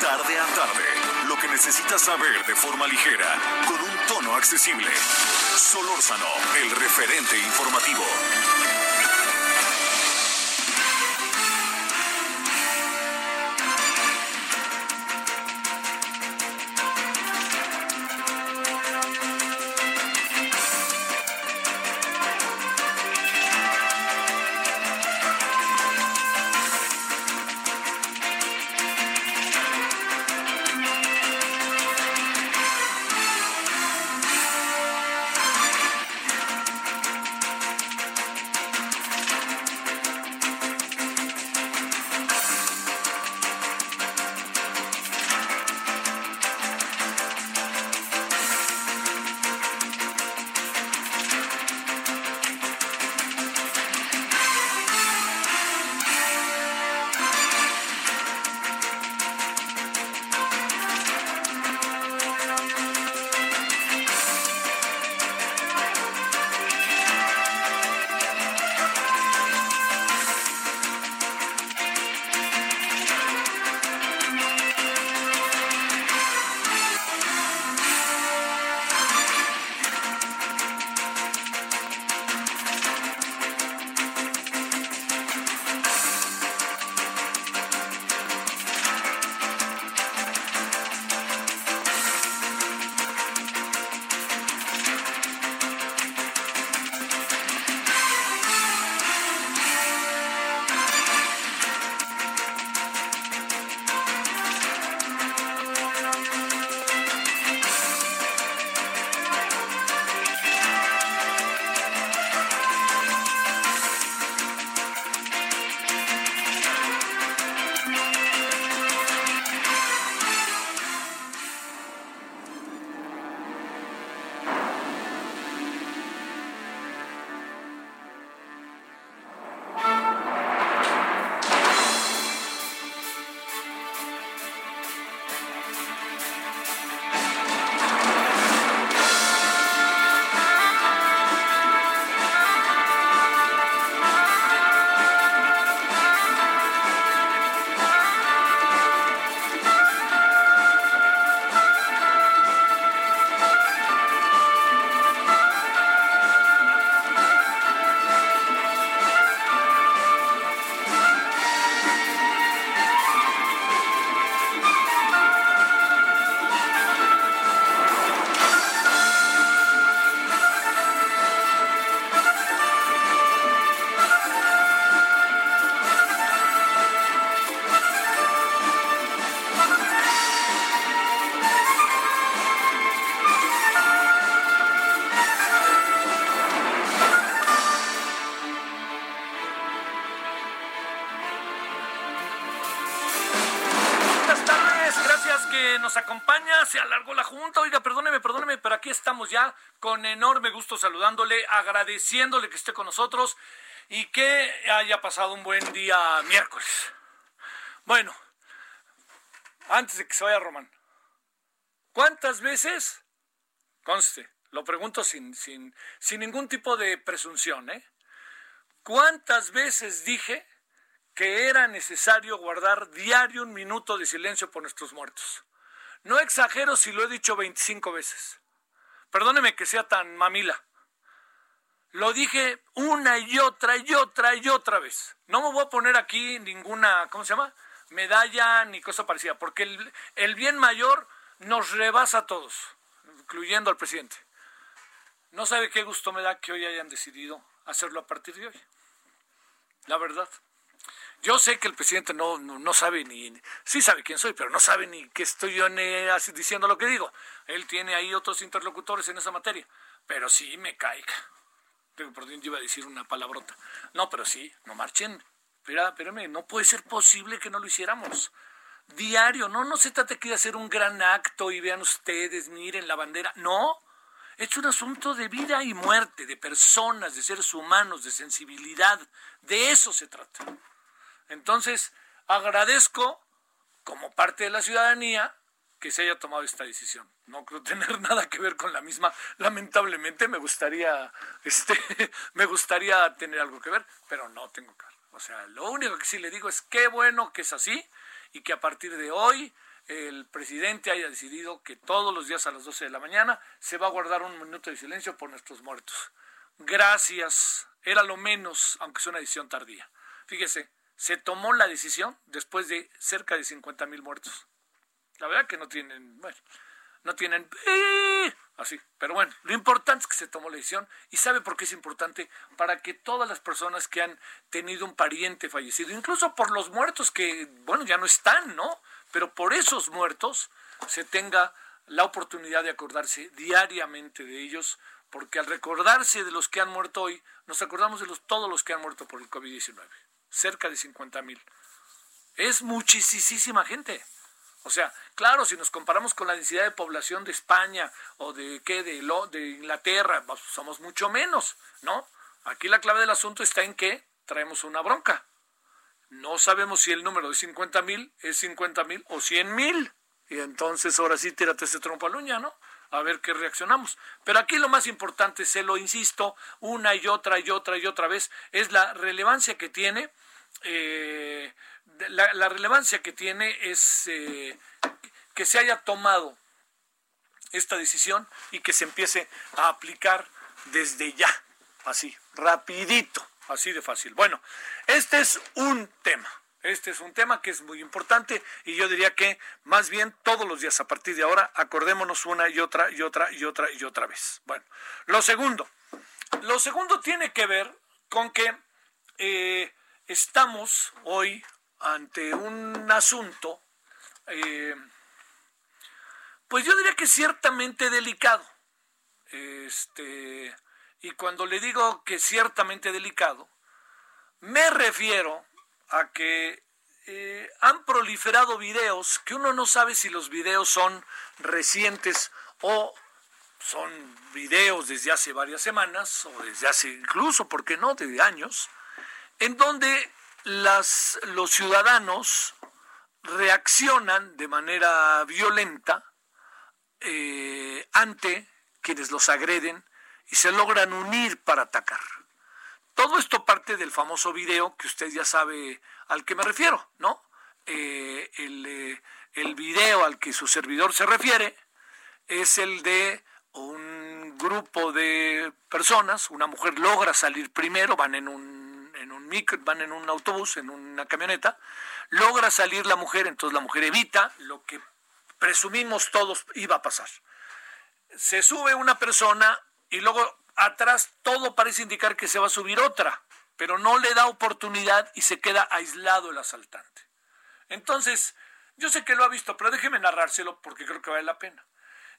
Tarde a tarde, lo que necesitas saber de forma ligera, con un tono accesible. Solórzano, el referente informativo. Se alargó la junta, oiga, perdóneme, pero aquí estamos ya con enorme gusto saludándole, agradeciéndole que esté con nosotros y que haya pasado un buen día miércoles. Bueno, antes de que se vaya Román, ¿cuántas veces? Conste, lo pregunto sin ningún tipo de presunción, ¿eh? ¿Cuántas veces dije que era necesario guardar diario un minuto de silencio por nuestros muertos? No exagero si lo he dicho 25 veces. Perdóneme que sea tan mamila. Lo dije una y otra vez. No me voy a poner aquí ninguna, medalla ni cosa parecida, porque el bien mayor nos rebasa a todos, incluyendo al presidente. No sabe qué gusto me da que hoy hayan decidido hacerlo a partir de hoy. La verdad. Yo sé que el presidente no sabe sí sabe quién soy, pero no sabe ni que estoy yo diciendo lo que digo. Él tiene ahí otros interlocutores en esa materia, pero sí me caiga. Digo, perdón, yo iba a decir una palabrota. No, pero sí, no marchen. espérame, no puede ser posible que no lo hiciéramos. Diario, no se trata aquí de hacer un gran acto y vean ustedes, miren la bandera. No, es un asunto de vida y muerte, de personas, de seres humanos, de sensibilidad. De eso se trata. Entonces, agradezco, como parte de la ciudadanía, que se haya tomado esta decisión. No creo tener nada que ver con la misma. Lamentablemente me gustaría tener algo que ver, pero no tengo que ver. O sea, lo único que sí le digo es qué bueno que es así y que a partir de hoy el presidente haya decidido que todos los días a las 12 de la mañana se va a guardar un minuto de silencio por nuestros muertos. Gracias. Era lo menos, aunque sea una decisión tardía. Fíjese, se tomó la decisión después de cerca de 50,000 muertos. La verdad que no tienen... así, pero bueno, lo importante es que se tomó la decisión. ¿Y sabe por qué es importante? Para que todas las personas que han tenido un pariente fallecido, incluso por los muertos que, bueno, ya no están, ¿no? Pero por esos muertos se tenga la oportunidad de acordarse diariamente de ellos, porque al recordarse de los que han muerto hoy, nos acordamos de todos los que han muerto por el COVID-19. Cerca de 50,000. Es muchísima gente. O sea, claro, si nos comparamos con la densidad de población de España o de Inglaterra, somos mucho menos, ¿no? Aquí la clave del asunto está en que traemos una bronca. No sabemos si el número de 50,000 es 50,000 o 100,000. Y entonces ahora sí tírate ese trompo a la uña, ¿no? A ver qué reaccionamos. Pero aquí lo más importante, se lo insisto, una y otra vez, es la relevancia que tiene... La relevancia que tiene es que se haya tomado esta decisión y que se empiece a aplicar desde ya, así, rapidito, así de fácil. Bueno, este es un tema que es muy importante y yo diría que más bien todos los días a partir de ahora acordémonos una y otra vez. Bueno, lo segundo tiene que ver con que estamos hoy ante un asunto, pues yo diría que ciertamente delicado. Y cuando le digo que ciertamente delicado, me refiero a que han proliferado videos que uno no sabe si los videos son recientes o son videos desde hace varias semanas o desde hace incluso, ¿por qué no?, de años, en donde los ciudadanos reaccionan de manera violenta ante quienes los agreden y se logran unir para atacar. Todo esto parte del famoso video que usted ya sabe al que me refiero, ¿no? El video al que su servidor se refiere es el de un grupo de personas. Una mujer logra salir primero, van en un autobús, en una camioneta, logra salir la mujer, entonces la mujer evita lo que presumimos todos iba a pasar. Se sube una persona y luego atrás todo parece indicar que se va a subir otra, pero no le da oportunidad y se queda aislado el asaltante. Entonces, yo sé que lo ha visto, pero déjeme narrárselo porque creo que vale la pena.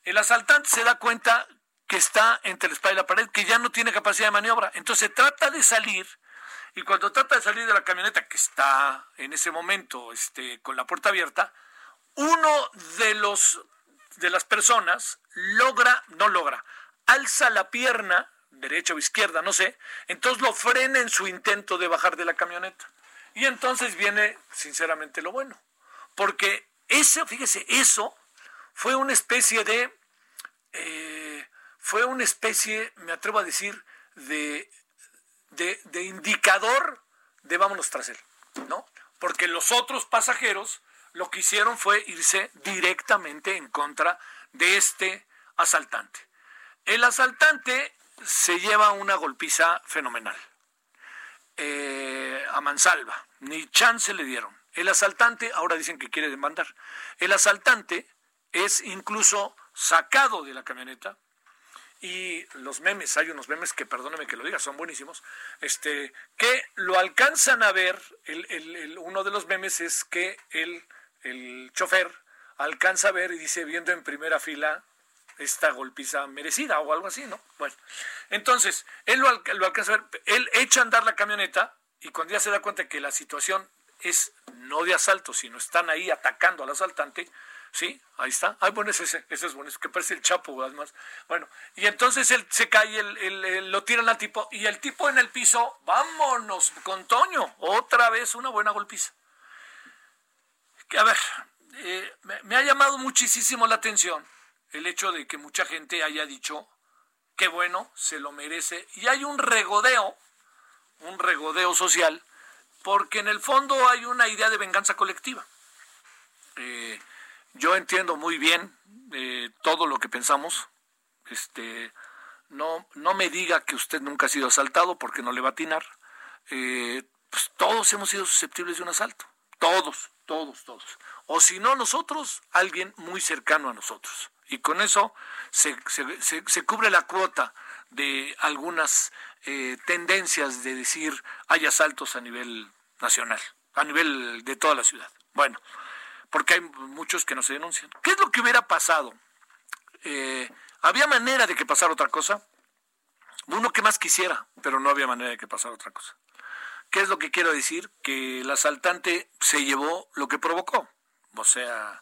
El asaltante se da cuenta que está entre la espalda y la pared, que ya no tiene capacidad de maniobra, entonces trata de salir. Y cuando trata de salir de la camioneta, que está en ese momento con la puerta abierta, uno de las personas alza la pierna, derecha o izquierda, no sé, entonces lo frena en su intento de bajar de la camioneta. Y entonces viene, sinceramente, lo bueno. Porque eso fue una especie de, me atrevo a decir, de indicador de vámonos tras él, ¿no? Porque los otros pasajeros lo que hicieron fue irse directamente en contra de este asaltante. El asaltante se lleva una golpiza fenomenal, a mansalva, ni chance le dieron. El asaltante, ahora dicen que quiere demandar, el asaltante es incluso sacado de la camioneta. Y los memes, hay unos memes que, perdóneme que lo diga, son buenísimos, que lo alcanzan a ver. Uno de los memes es que el chofer alcanza a ver y dice, viendo en primera fila esta golpiza merecida o algo así, ¿no? Bueno, entonces, él lo alcanza a ver, él echa a andar la camioneta Y cuando ya se da cuenta que la situación es no de asalto, sino están ahí atacando al asaltante, sí, ahí está. Ay, bueno, ese es bueno, es que parece el Chapo, además. Bueno, y entonces él se cae, lo tiran al tipo, y el tipo en el piso, vámonos con Toño, otra vez una buena golpiza. A ver, me ha llamado muchísimo la atención el hecho de que mucha gente haya dicho que bueno, se lo merece, y hay un regodeo social, porque en el fondo hay una idea de venganza colectiva. Yo entiendo muy bien todo lo que pensamos. No me diga que usted nunca ha sido asaltado porque no le va a atinar. Pues todos hemos sido susceptibles de un asalto. Todos. O si no nosotros, alguien muy cercano a nosotros. Y con eso se cubre la cuota de algunas tendencias de decir hay asaltos a nivel nacional, a nivel de toda la ciudad. Bueno, porque hay muchos que no se denuncian. ¿Qué es lo que hubiera pasado? ¿Había manera de que pasara otra cosa? Uno que más quisiera, pero no había manera de que pasara otra cosa. ¿Qué es lo que quiero decir? Que el asaltante se llevó lo que provocó. O sea,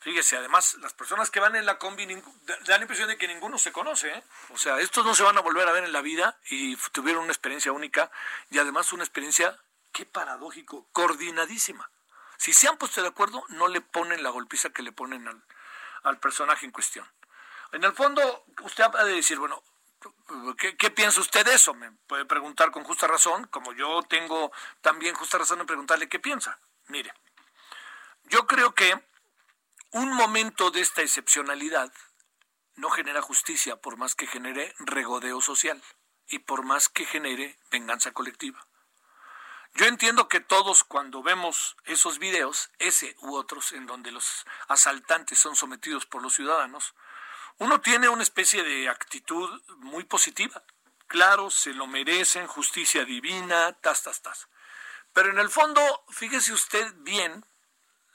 fíjese, además, las personas que van en la combi dan la impresión de que ninguno se conoce, ¿eh? O sea, estos no se van a volver a ver en la vida y tuvieron una experiencia única y además una experiencia, qué paradójico, coordinadísima. Si se han puesto de acuerdo, no le ponen la golpiza que le ponen al personaje en cuestión. En el fondo, usted ha de decir, bueno, ¿qué piensa usted de eso? Me puede preguntar con justa razón, como yo tengo también justa razón en preguntarle qué piensa. Mire, yo creo que un momento de esta excepcionalidad no genera justicia, por más que genere regodeo social y por más que genere venganza colectiva. Yo entiendo que todos cuando vemos esos videos, ese u otros, en donde los asaltantes son sometidos por los ciudadanos, uno tiene una especie de actitud muy positiva. Claro, se lo merecen, justicia divina, tas. Pero en el fondo, fíjese usted bien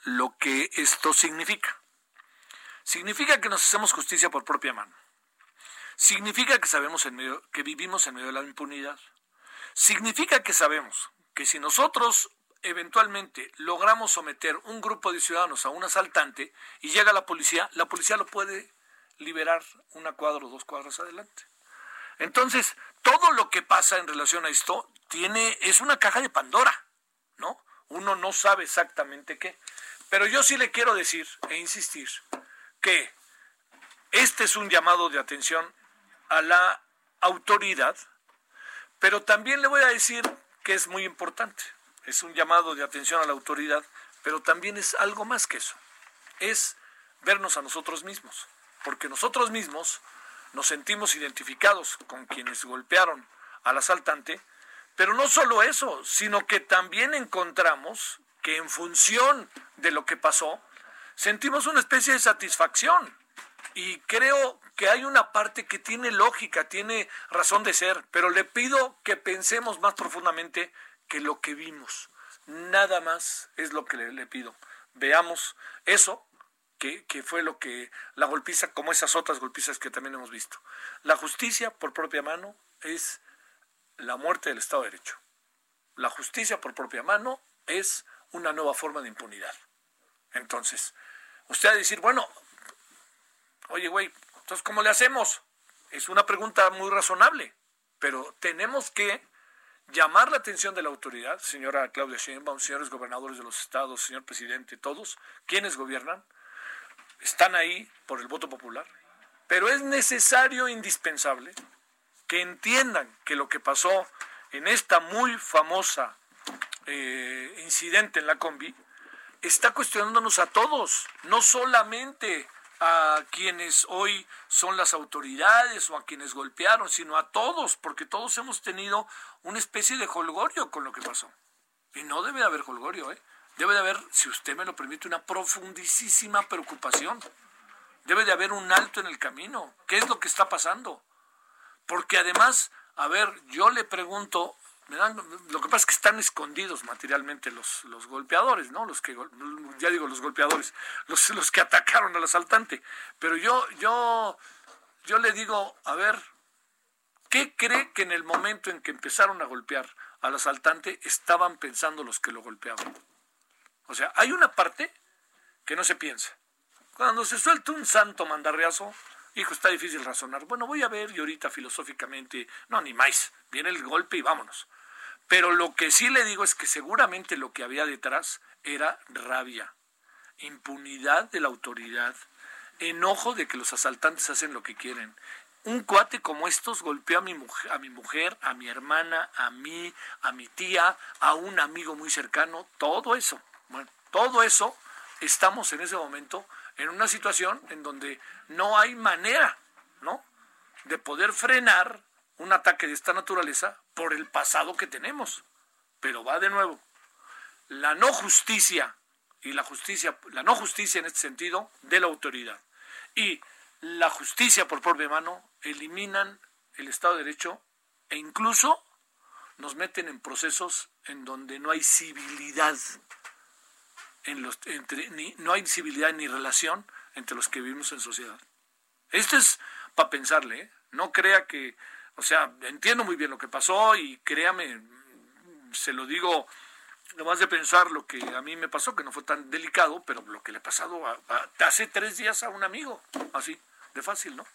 lo que esto significa. Significa que nos hacemos justicia por propia mano. Significa que sabemos que vivimos en medio de la impunidad. Significa que sabemos que si nosotros eventualmente logramos someter un grupo de ciudadanos a un asaltante y llega la policía lo puede liberar una cuadra o dos cuadras adelante. Entonces, todo lo que pasa en relación a esto es una caja de Pandora, ¿no? Uno no sabe exactamente qué. Pero yo sí le quiero decir e insistir que este es un llamado de atención a la autoridad, pero también le voy a decir que es muy importante, es un llamado de atención a la autoridad, pero también es algo más que eso, es vernos a nosotros mismos, porque nosotros mismos nos sentimos identificados con quienes golpearon al asaltante, pero no solo eso, sino que también encontramos que en función de lo que pasó, sentimos una especie de satisfacción, y creo que hay una parte que tiene lógica, tiene razón de ser, pero le pido que pensemos más profundamente que lo que vimos. Nada más es lo que le pido. Veamos eso, que fue lo que la golpiza, como esas otras golpizas que también hemos visto. La justicia por propia mano es la muerte del Estado de Derecho. La justicia por propia mano es una nueva forma de impunidad. Entonces, usted va a decir, bueno, oye, güey, entonces, ¿cómo le hacemos? Es una pregunta muy razonable, pero tenemos que llamar la atención de la autoridad, señora Claudia Sheinbaum, señores gobernadores de los estados, señor presidente, todos, quienes gobiernan, están ahí por el voto popular, pero es necesario e indispensable que entiendan que lo que pasó en esta muy famosa incidente en la combi está cuestionándonos a todos, no solamente a quienes hoy son las autoridades o a quienes golpearon, sino a todos, porque todos hemos tenido una especie de jolgorio con lo que pasó. Y no debe de haber jolgorio, ¿eh? Debe de haber, si usted me lo permite, una profundísima preocupación. Debe de haber un alto en el camino. ¿Qué es lo que está pasando? Porque además, a ver, yo le pregunto, lo que pasa es que están escondidos materialmente los golpeadores, ¿no? Los que, ya digo, los golpeadores, los que atacaron al asaltante. Pero yo le digo, a ver, ¿qué cree que en el momento en que empezaron a golpear al asaltante estaban pensando los que lo golpeaban. O sea, hay una parte que no se piensa. Cuando se suelta un santo mandarriazo, hijo, está difícil razonar. Bueno, voy a ver y ahorita filosóficamente, no, ni más. Viene el golpe y vámonos. Pero lo que sí le digo es que seguramente lo que había detrás era rabia, impunidad de la autoridad, enojo de que los asaltantes hacen lo que quieren. Un cuate como estos golpeó a mi mujer, a mi hermana, a mí, a mi tía, a un amigo muy cercano, todo eso. Bueno, todo eso estamos en ese momento en una situación en donde no hay manera, ¿no?, de poder frenar un ataque de esta naturaleza por el pasado que tenemos. Pero va de nuevo. La no justicia y la no justicia en este sentido de la autoridad y la justicia por propia mano eliminan el Estado de Derecho e incluso nos meten en procesos en donde no hay civilidad, no hay civilidad ni relación entre los que vivimos en sociedad. Esto es para pensarle, ¿eh? No crea que, o sea, entiendo muy bien lo que pasó y créame, se lo digo, nomás de pensar lo que a mí me pasó, que no fue tan delicado, pero lo que le ha pasado hace 3 días a un amigo, así, de fácil, ¿no?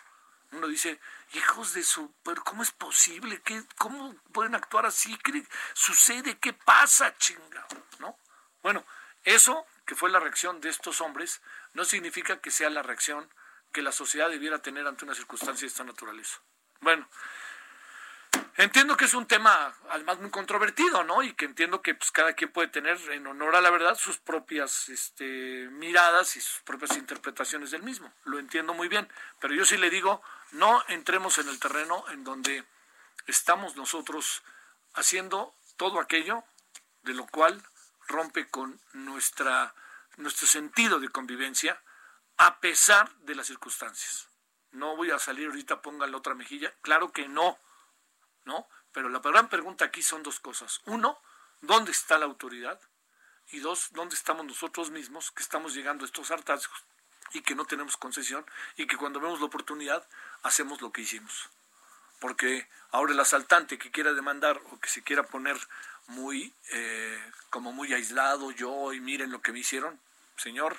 Uno dice, hijos de su... ¿Pero cómo es posible? ¿Cómo pueden actuar así? ¿Qué sucede? ¿Qué pasa, chingado? ¿No? Bueno, eso que fue la reacción de estos hombres no significa que sea la reacción que la sociedad debiera tener ante una circunstancia de esta naturaleza. Bueno... Entiendo que es un tema además muy controvertido, ¿no? Y que entiendo que pues, cada quien puede tener, en honor a la verdad, sus propias miradas y sus propias interpretaciones del mismo. Lo entiendo muy bien. Pero yo sí le digo, no entremos en el terreno en donde estamos nosotros haciendo todo aquello de lo cual rompe con nuestro sentido de convivencia a pesar de las circunstancias. No voy a salir ahorita, pongan la otra mejilla. Claro que no. ¿No? Pero la gran pregunta aquí son 2 cosas. 1, ¿dónde está la autoridad? Y 2, ¿dónde estamos nosotros mismos que estamos llegando a estos hartazgos y que no tenemos concesión y que cuando vemos la oportunidad hacemos lo que hicimos? Porque ahora el asaltante que quiera demandar o que se quiera poner como muy aislado, y miren lo que me hicieron, señor,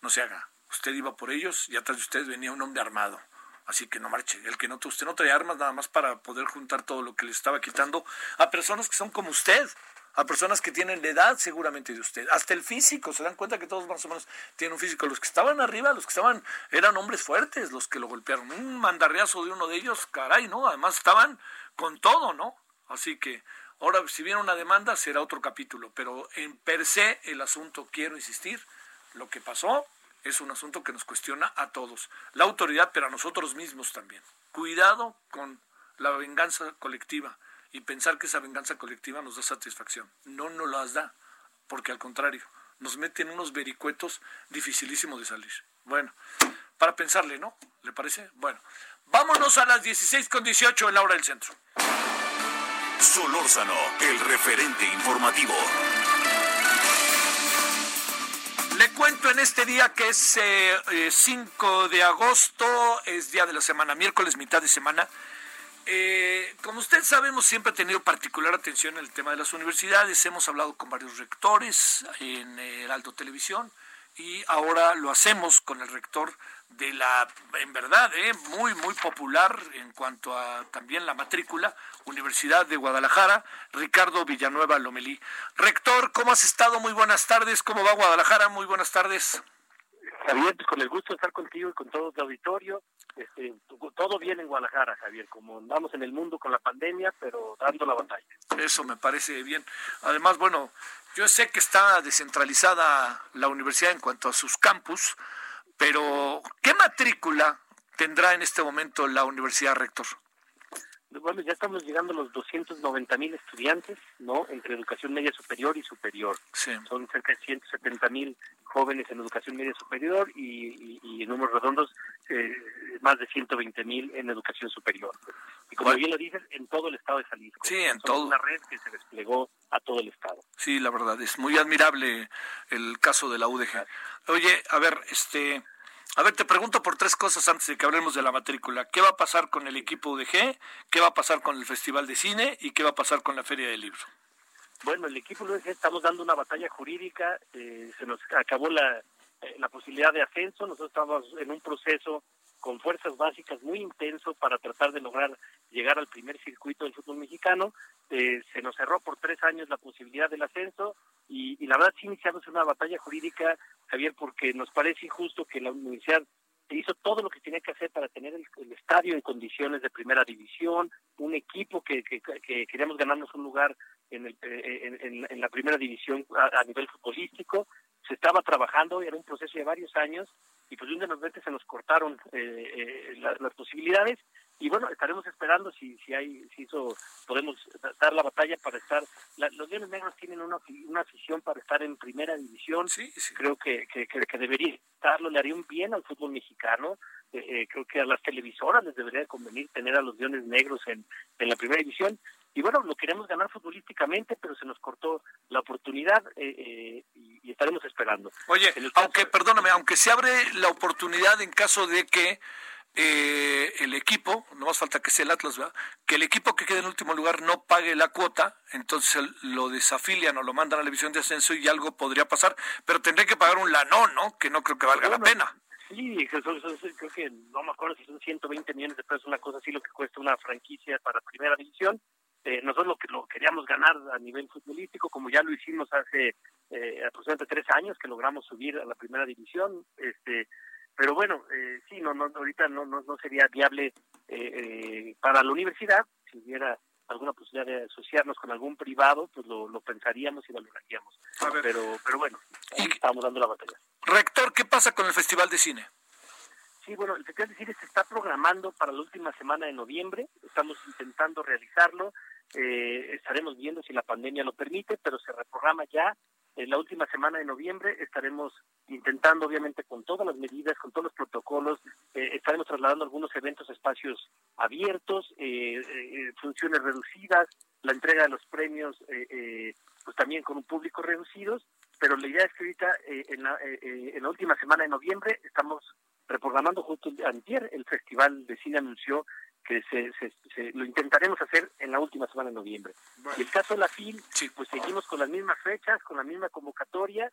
no se haga. Usted iba por ellos y atrás de usted venía un hombre armado. Así que no marche, usted no trae armas nada más para poder juntar todo lo que le estaba quitando a personas que son como usted, a personas que tienen la edad seguramente de usted, hasta el físico, se dan cuenta que todos más o menos tienen un físico, los que estaban arriba, eran hombres fuertes los que lo golpearon, un mandarriazo de uno de ellos, caray, ¿no? Además estaban con todo, ¿no? Así que ahora si viene una demanda será otro capítulo, pero en per se el asunto, quiero insistir, lo que pasó es un asunto que nos cuestiona a todos, la autoridad, pero a nosotros mismos también. Cuidado con la venganza colectiva y pensar que esa venganza colectiva nos da satisfacción. No nos las da, porque al contrario, nos meten unos vericuetos dificilísimos de salir. Bueno, para pensarle, ¿no? ¿Le parece? Bueno, vámonos a las 16:18 en la hora del centro. Solórzano, el referente informativo. Le cuento en este día que es 5 de agosto, es día de la semana, miércoles, mitad de semana. Como ustedes sabemos, siempre he tenido particular atención en el tema de las universidades. Hemos hablado con varios rectores en Heraldo Televisión y ahora lo hacemos con el rector de la, en verdad, muy, muy popular en cuanto a también la matrícula, Universidad de Guadalajara, Ricardo Villanueva Lomelí. Rector, ¿cómo has estado? Muy buenas tardes. ¿Cómo va Guadalajara? Muy buenas tardes. Javier, pues con el gusto de estar contigo y con todo el auditorio. Todo bien en Guadalajara, Javier, como andamos en el mundo con la pandemia, pero dando la batalla. Eso me parece bien. Además, bueno, yo sé que está descentralizada la universidad en cuanto a sus campus, pero, ¿qué matrícula tendrá en este momento la universidad, rector? Bueno, ya estamos llegando a los 290,000 estudiantes, ¿no? Entre educación media superior y superior. Sí. Son cerca de 170,000 jóvenes en educación media superior y en números redondos, más de 120,000 en educación superior. Y como bien lo dices, en todo el estado de Jalisco. Sí, en todo. Es una red que se desplegó a todo el estado. Sí, la verdad, es muy admirable el caso de la UDG. Oye, a ver, te pregunto por 3 cosas antes de que hablemos de la matrícula. ¿Qué va a pasar con el equipo UDG? ¿Qué va a pasar con el Festival de Cine? ¿Y qué va a pasar con la Feria del Libro? Bueno, el equipo UDG estamos dando una batalla jurídica, se nos acabó la posibilidad de ascenso, nosotros estamos en un proceso con fuerzas básicas muy intenso para tratar de lograr llegar al primer circuito del fútbol mexicano, se nos cerró por 3 años la posibilidad del ascenso y la verdad sí iniciamos una batalla jurídica, Javier, porque nos parece injusto que la universidad hizo todo lo que tenía que hacer para tener el estadio en condiciones de primera división, un equipo que queríamos ganarnos un lugar en la primera división a nivel futbolístico, se estaba trabajando, era un proceso de varios años, y pues de repente se nos cortaron las posibilidades, y bueno, estaremos esperando si podemos dar la batalla para estar, los Leones Negros tienen una afición para estar en primera división, sí. Creo que debería estarlo, le haría un bien al fútbol mexicano, creo que a las televisoras les debería convenir tener a los Leones Negros en la primera división, y bueno, lo queremos ganar futbolísticamente, pero se nos cortó la oportunidad y estaremos esperando. Oye, aunque se abre la oportunidad en caso de que el equipo, no más falta que sea el Atlas, ¿verdad? Que el equipo que quede en último lugar no pague la cuota, entonces lo desafilian o lo mandan a la división de ascenso y algo podría pasar, pero tendré que pagar un lanón, ¿no? Que no creo que valga la pena. Sí, creo que no me acuerdo si son 120 millones de pesos, una cosa así, lo que cuesta una franquicia para primera división. Nosotros lo queríamos ganar a nivel futbolístico, como ya lo hicimos hace aproximadamente 3 años que logramos subir a la primera división, pero bueno, sí, no ahorita no sería viable para la universidad. Si hubiera alguna posibilidad de asociarnos con algún privado, pues lo pensaríamos y valoraríamos. Pero bueno, estamos dando la batalla. Rector, ¿qué pasa con el Festival de Cine? Sí, bueno, el Festival de Cine se está programando para la última semana de noviembre, estamos intentando realizarlo. Estaremos viendo si la pandemia lo permite, pero se reprograma ya en la última semana de noviembre. Estaremos intentando, obviamente, con todas las medidas, con todos los protocolos, estaremos trasladando algunos eventos a espacios abiertos, funciones reducidas, la entrega de los premios pues también con un público reducidos, pero la idea es que ahorita en la última semana de noviembre estamos reprogramando. Justo antier el Festival de Cine anunció que lo intentaremos hacer en la última semana de noviembre. Bueno. Y el caso de la FIL, sí, pues seguimos con las mismas fechas, con la misma convocatoria.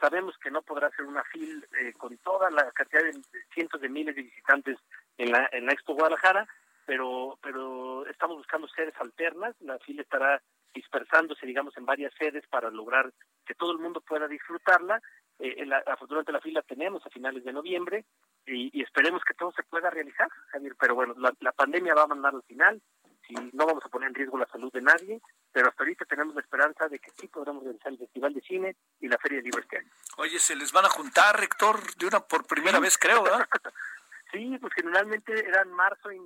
Sabemos que no podrá ser una FIL con toda la cantidad de cientos de miles de visitantes en la Expo Guadalajara, pero estamos buscando sedes alternas. La FIL estará dispersándose, digamos, en varias sedes para lograr que todo el mundo pueda disfrutarla. Afortunadamente la FIL la tenemos a finales de noviembre. Y esperemos que todo se pueda realizar, Javier, pero bueno, la pandemia va a mandar al final, si no vamos a poner en riesgo la salud de nadie, pero hasta ahorita tenemos la esperanza de que sí podremos realizar el Festival de Cine y la Feria del Libro este año. Oye, se les van a juntar, rector, por primera vez, creo, ¿verdad? Sí, pues generalmente eran marzo y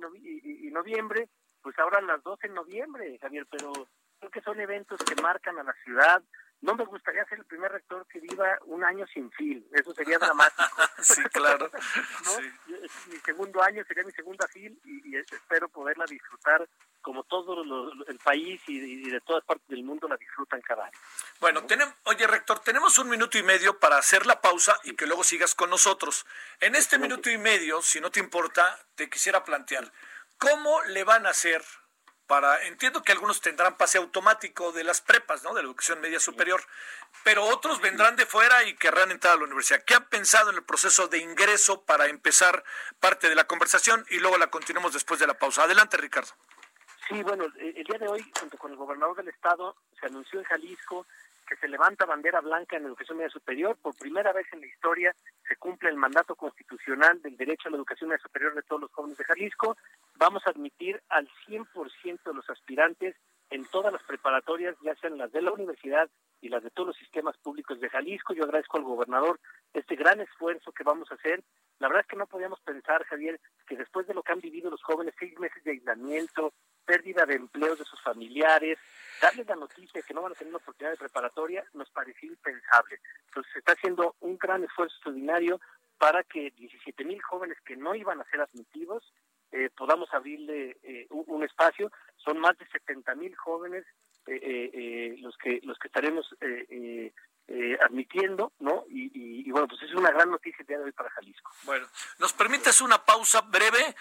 noviembre, pues ahora las 2 en noviembre, Javier, pero creo que son eventos que marcan a la ciudad. No me gustaría ser el primer rector que viva un año sin FIL, eso sería dramático. Sí, claro. ¿No? Sí. Mi segundo año sería mi segunda FIL y espero poderla disfrutar como todo el país y de todas partes del mundo la disfrutan cada año. Bueno, ¿no? Oye, rector, tenemos 1.5 minutos para hacer la pausa y que luego sigas con nosotros. En este 1.5 minutos, si no te importa, te quisiera plantear, ¿cómo le van a hacer? Entiendo que algunos tendrán pase automático de las prepas, ¿no? De la educación media superior, pero otros vendrán de fuera y querrán entrar a la universidad. ¿Qué han pensado en el proceso de ingreso para empezar parte de la conversación? Y luego la continuamos después de la pausa. Adelante, Ricardo. Sí, bueno, el día de hoy, junto con el gobernador del estado, se anunció en Jalisco que se levanta bandera blanca en la educación media superior. Por primera vez en la historia se cumple el mandato constitucional del derecho a la educación media superior de todos los jóvenes de Jalisco. Vamos a admitir al 100% de los aspirantes en todas las preparatorias, ya sean las de la universidad y las de todos los sistemas públicos de Jalisco. Yo agradezco al gobernador este gran esfuerzo que vamos a hacer. La verdad es que no podíamos pensar, Javier, que después de lo que han vivido los jóvenes, 6 meses de aislamiento, pérdida de empleos de sus familiares, darles la noticia de que no van a tener una oportunidad de preparatoria, nos pareció impensable. Entonces se está haciendo un gran esfuerzo extraordinario para que 17,000 jóvenes que no iban a ser admitidos podamos abrirle un espacio. Son más de 70,000 jóvenes los que estaremos admitiendo, ¿no? Y bueno, pues es una gran noticia el día de hoy para Jalisco. Bueno, ¿nos permites una pausa breve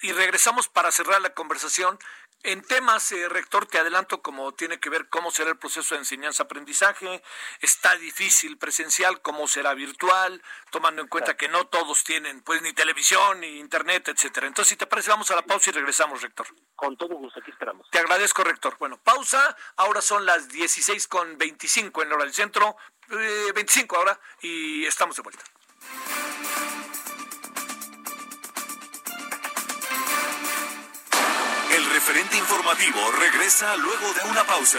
y regresamos para cerrar la conversación. En temas, rector, te adelanto, como tiene que ver cómo será el proceso de enseñanza-aprendizaje, está difícil presencial, cómo será virtual, tomando en cuenta que no todos tienen pues ni televisión, ni internet, etcétera. Entonces, si te parece, vamos a la pausa y regresamos, rector. Con todo gusto, aquí esperamos. Te agradezco, rector. Bueno, pausa, ahora son las 16:25 en la hora del centro, 25 ahora, y estamos de vuelta. El referente informativo regresa luego de una pausa.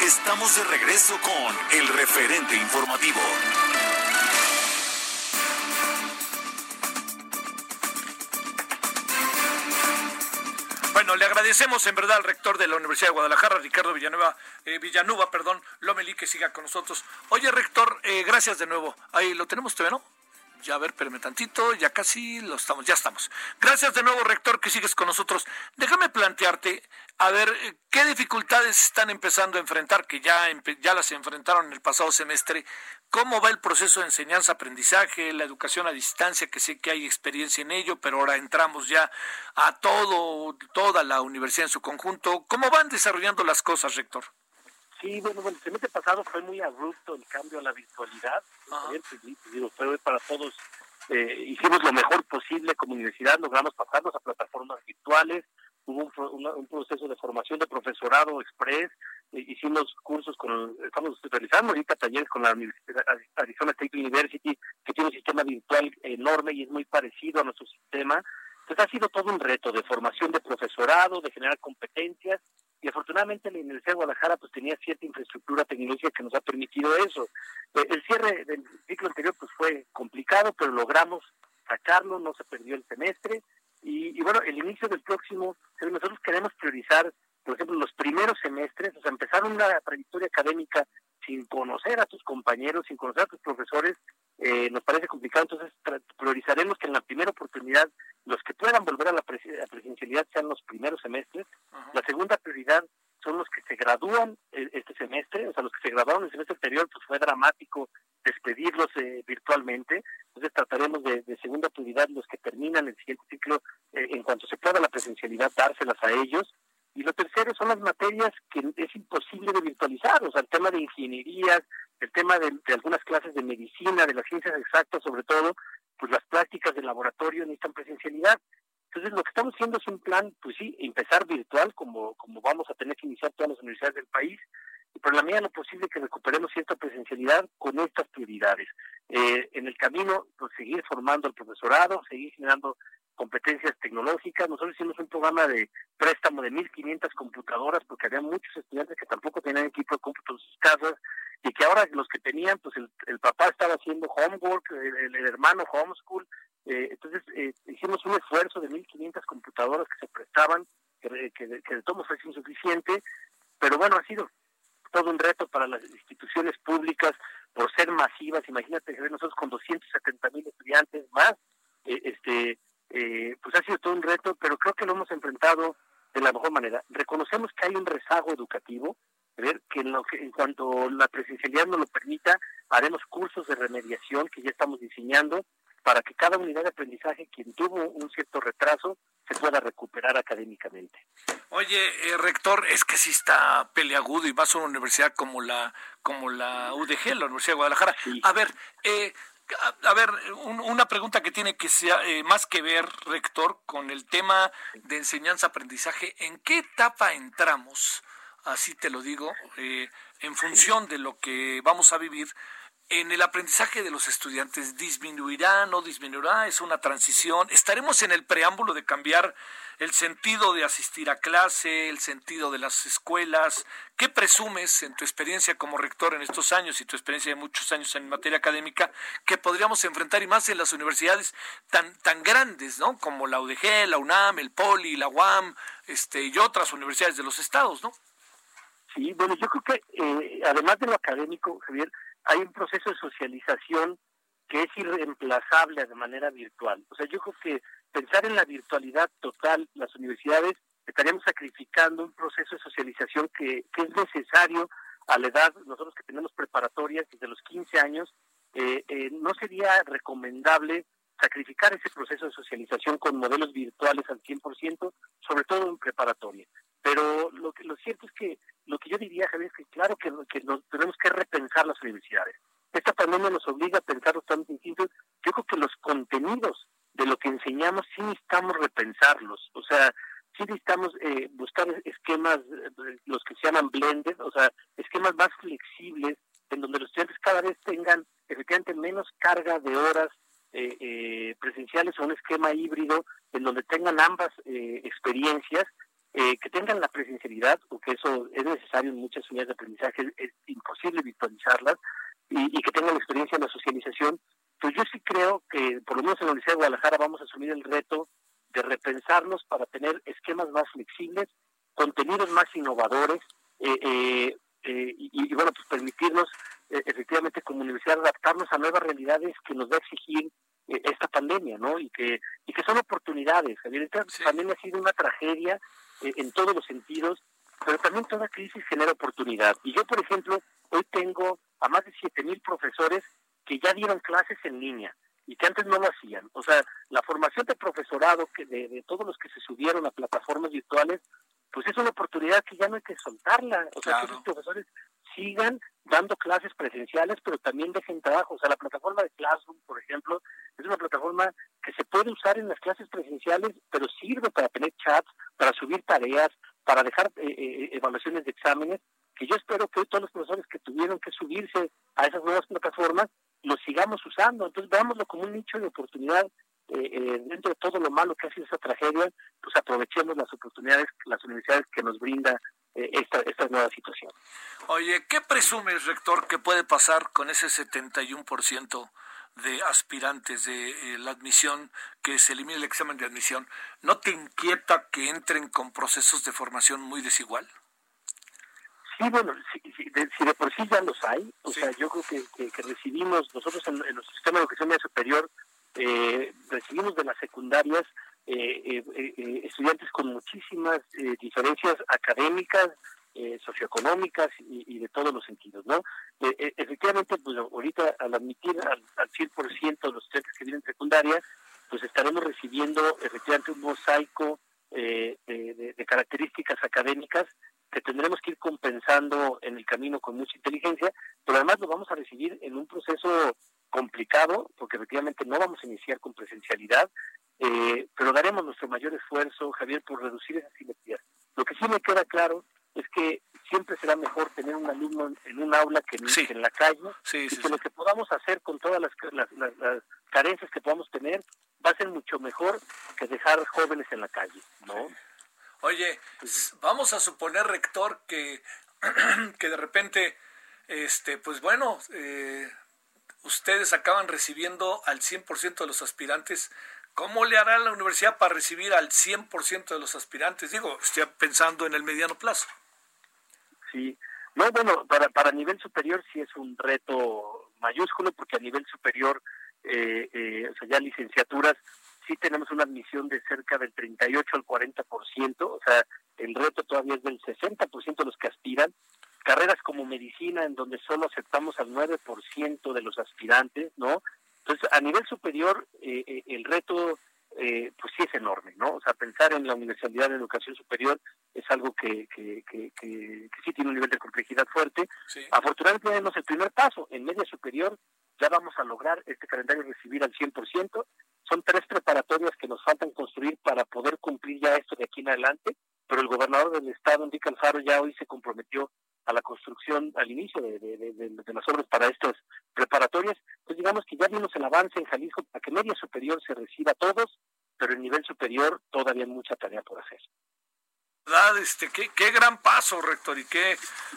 Estamos de regreso con el referente informativo. Bueno, le agradecemos en verdad al rector de la Universidad de Guadalajara, Ricardo Villanueva, Lomelí, que siga con nosotros. Oye, rector, gracias de nuevo. Ahí lo tenemos todavía, ¿no? Ya, a ver, espérame tantito, ya casi lo estamos, ya estamos. Gracias de nuevo, rector, que sigues con nosotros. Déjame plantearte, a ver, ¿qué dificultades están empezando a enfrentar, que ya las enfrentaron en el pasado semestre? ¿Cómo va el proceso de enseñanza-aprendizaje, la educación a distancia, que sé que hay experiencia en ello, pero ahora entramos ya a toda la universidad en su conjunto? ¿Cómo van desarrollando las cosas, rector? Sí, bueno, el semestre pasado fue muy abrupto el cambio a la virtualidad, pero para todos hicimos lo mejor posible como universidad, logramos pasarnos a plataformas virtuales, hubo un proceso de formación de profesorado express, hicimos cursos, estamos realizando ahorita talleres con la Arizona State University, que tiene un sistema virtual enorme y es muy parecido a nuestro sistema. Entonces ha sido todo un reto de formación de profesorado, de generar competencias, y afortunadamente la Universidad de Guadalajara pues tenía cierta infraestructura tecnológica que nos ha permitido eso. El cierre del ciclo anterior pues fue complicado, pero logramos sacarlo, no se perdió el semestre, y bueno, el inicio del próximo, nosotros queremos priorizar, por ejemplo, los primeros semestres, o sea, empezar una trayectoria académica sin conocer a tus compañeros, sin conocer a tus profesores, nos parece complicado, entonces priorizaremos que en la primera oportunidad los que puedan volver a la presencialidad sean los primeros semestres. Uh-huh. La segunda prioridad son los que se gradúan este semestre, o sea, los que se graduaron el semestre anterior, pues fue dramático despedirlos virtualmente, entonces trataremos de segunda prioridad los que terminan el siguiente ciclo, en cuanto se pueda la presencialidad, dárselas a ellos. Y lo tercero son las materias que es imposible de virtualizar, o sea, el tema de ingenierías, el tema de algunas clases de medicina, de las ciencias exactas, sobre todo, pues las prácticas de laboratorio necesitan presencialidad. Entonces, lo que estamos haciendo es un plan, pues sí, empezar virtual, como vamos a tener que iniciar todas las universidades del país, pero en la medida de lo posible que recuperemos cierta presencialidad con estas prioridades. En el camino, pues seguir formando al profesorado, seguir generando competencias tecnológicas. Nosotros hicimos un programa de préstamo de 1.500 computadoras porque había muchos estudiantes que tampoco tenían equipo de cómputo en sus casas y que ahora los que tenían, pues el papá estaba haciendo homework, el hermano homeschool. Entonces hicimos un esfuerzo de 1.500 computadoras que se prestaban, que de todo fue insuficiente, pero bueno, ha sido todo un reto para las instituciones públicas por ser masivas. Imagínate, nosotros con 270,000 estudiantes más, pues ha sido todo un reto, pero creo que lo hemos enfrentado de la mejor manera. Reconocemos que hay un rezago educativo, que en cuanto la presencialidad nos lo permita, haremos cursos de remediación que ya estamos diseñando para que cada unidad de aprendizaje, quien tuvo un cierto retraso, se pueda recuperar académicamente. Oye, rector, es que sí está peleagudo y vas a una universidad como la UDG, la Universidad de Guadalajara. Sí. A ver, una pregunta que tiene que ser más que ver, rector, con el tema de enseñanza-aprendizaje. ¿En qué etapa entramos, así te lo digo, en función de lo que vamos a vivir, en el aprendizaje de los estudiantes? ¿Disminuirá, no disminuirá? ¿Es una transición? ¿Estaremos en el preámbulo de cambiar el sentido de asistir a clase, el sentido de las escuelas? ¿Qué presumes en tu experiencia como rector en estos años y tu experiencia de muchos años en materia académica que podríamos enfrentar, y más en las universidades tan grandes, ¿no?, como la UDG, la UNAM, el Poli, la UAM, y otras universidades de los estados, ¿no? Sí, bueno, yo creo que además de lo académico, Javier, hay un proceso de socialización que es irreemplazable de manera virtual. O sea, yo creo que pensar en la virtualidad total, las universidades, estaríamos sacrificando un proceso de socialización que es necesario a la edad, nosotros que tenemos preparatorias desde los 15 años, no sería recomendable sacrificar ese proceso de socialización con modelos virtuales al 100%, sobre todo en preparatoria. Pero lo cierto es que lo que yo diría, Javier, es que claro que nos tenemos que repensar las universidades. Esta pandemia nos obliga a pensar totalmente distintos. Yo creo que los contenidos de lo que enseñamos sí necesitamos repensarlos. O sea, sí necesitamos buscar esquemas, los que se llaman blended, o sea, esquemas más flexibles, en donde los estudiantes cada vez tengan efectivamente menos carga de horas presenciales o un esquema híbrido, en donde tengan ambas experiencias, que tengan la presencialidad, porque eso es necesario en muchas unidades de aprendizaje, es imposible virtualizarlas, y que tengan la experiencia en la socialización. Pues yo sí creo que, por lo menos en la Universidad de Guadalajara, vamos a asumir el reto de repensarnos para tener esquemas más flexibles, contenidos más innovadores, y bueno, pues permitirnos efectivamente como universidad adaptarnos a nuevas realidades que nos va a exigir esta pandemia, ¿no? Y que son oportunidades. Esta pandemia ha sido una tragedia en todos los sentidos, pero también toda crisis genera oportunidad. Y yo, por ejemplo, hoy tengo a más de 7,000 profesores que ya dieron clases en línea y que antes no lo hacían. O sea, la formación de profesorado que de todos los que se subieron a plataformas virtuales, pues es una oportunidad que ya no hay que soltarla. O sea, claro, que los profesores sigan dando clases presenciales, pero también dejen trabajo. O sea, la plataforma de Classroom, por ejemplo, es una plataforma que se puede usar en las clases presenciales, pero sirve para tener chats, para subir tareas, para dejar evaluaciones de exámenes, que yo espero que hoy todos los profesores que tuvieron que subirse a esas nuevas plataformas, los sigamos usando. Entonces, veámoslo como un nicho de oportunidad. Dentro de todo lo malo que ha sido esa tragedia, pues aprovechemos las oportunidades, las universidades que nos brinda esta nueva situación. Oye, ¿qué presumes, rector, que puede pasar con ese 71% de aspirantes de la admisión, que se elimine el examen de admisión? ¿No te inquieta que entren con procesos de formación muy desigual? Sí, bueno, si de por sí ya los hay, o sea, yo creo que recibimos, nosotros en nuestro sistema de educación media superior, recibimos de las secundarias estudiantes con muchísimas diferencias académicas, socioeconómicas y de todos los sentidos, ¿no? Efectivamente, pues ahorita al admitir al 100% de los estudiantes que vienen secundaria, pues estaremos recibiendo efectivamente un mosaico de características académicas que tendremos que ir compensando en el camino con mucha inteligencia, pero además lo vamos a recibir en un proceso complicado, porque efectivamente no vamos a iniciar con presencialidad, pero daremos nuestro mayor esfuerzo, Javier, por reducir esas simetrías. Lo que sí me queda claro es que siempre será mejor tener un alumno en un aula que en la calle, y que lo que podamos hacer con todas las carencias que podamos tener va a ser mucho mejor que dejar jóvenes en la calle, ¿no? Sí. Oye, pues, vamos a suponer, rector, que de repente, pues bueno, ustedes acaban recibiendo al 100% de los aspirantes. ¿Cómo le hará la universidad para recibir al 100% de los aspirantes? Digo, estoy pensando en el mediano plazo. Sí. No, bueno, para nivel superior sí es un reto mayúsculo, porque a nivel superior, o sea, ya licenciaturas, sí tenemos una admisión de cerca del 38 al 40%. O sea, el reto todavía es del 60% de los que aspiran. Carreras como medicina, en donde solo aceptamos al 9% de los aspirantes, ¿no? Entonces, a nivel superior, el reto, pues sí es enorme, ¿no? O sea, pensar en la universalidad de educación superior es algo que sí tiene un nivel de complejidad fuerte. Sí. Afortunadamente, tenemos el primer paso. En media superior ya vamos a lograr este calendario recibir al 100%. Son 3 preparatorias que nos faltan construir para poder cumplir ya esto de aquí en adelante, pero el gobernador del estado, Enrique Alfaro, ya hoy se comprometió a la construcción, al inicio de las obras para estas preparatorias. Pues digamos que ya vimos el avance en Jalisco para que media superior se reciba a todos, pero en nivel superior todavía hay mucha tarea por hacer. Qué gran paso, rector, y qué,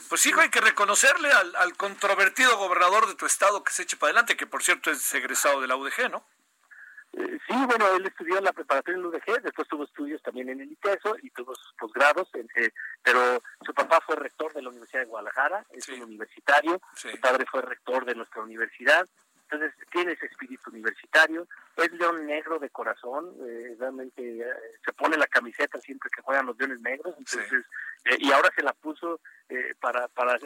pues hijo, hay que reconocerle al controvertido gobernador de tu estado que se eche para adelante, que por cierto es egresado de la UDG, ¿no? Sí, bueno, él estudió en la preparatoria en la UDG, después tuvo estudios también en el ITESO y tuvo sus posgrados, pero su papá fue rector de la Universidad de Guadalajara, es un universitario, su padre fue rector de nuestra universidad, entonces tiene ese espíritu universitario, es león negro de corazón, realmente se pone la camiseta siempre que juegan los Leones Negros, entonces y ahora se la puso para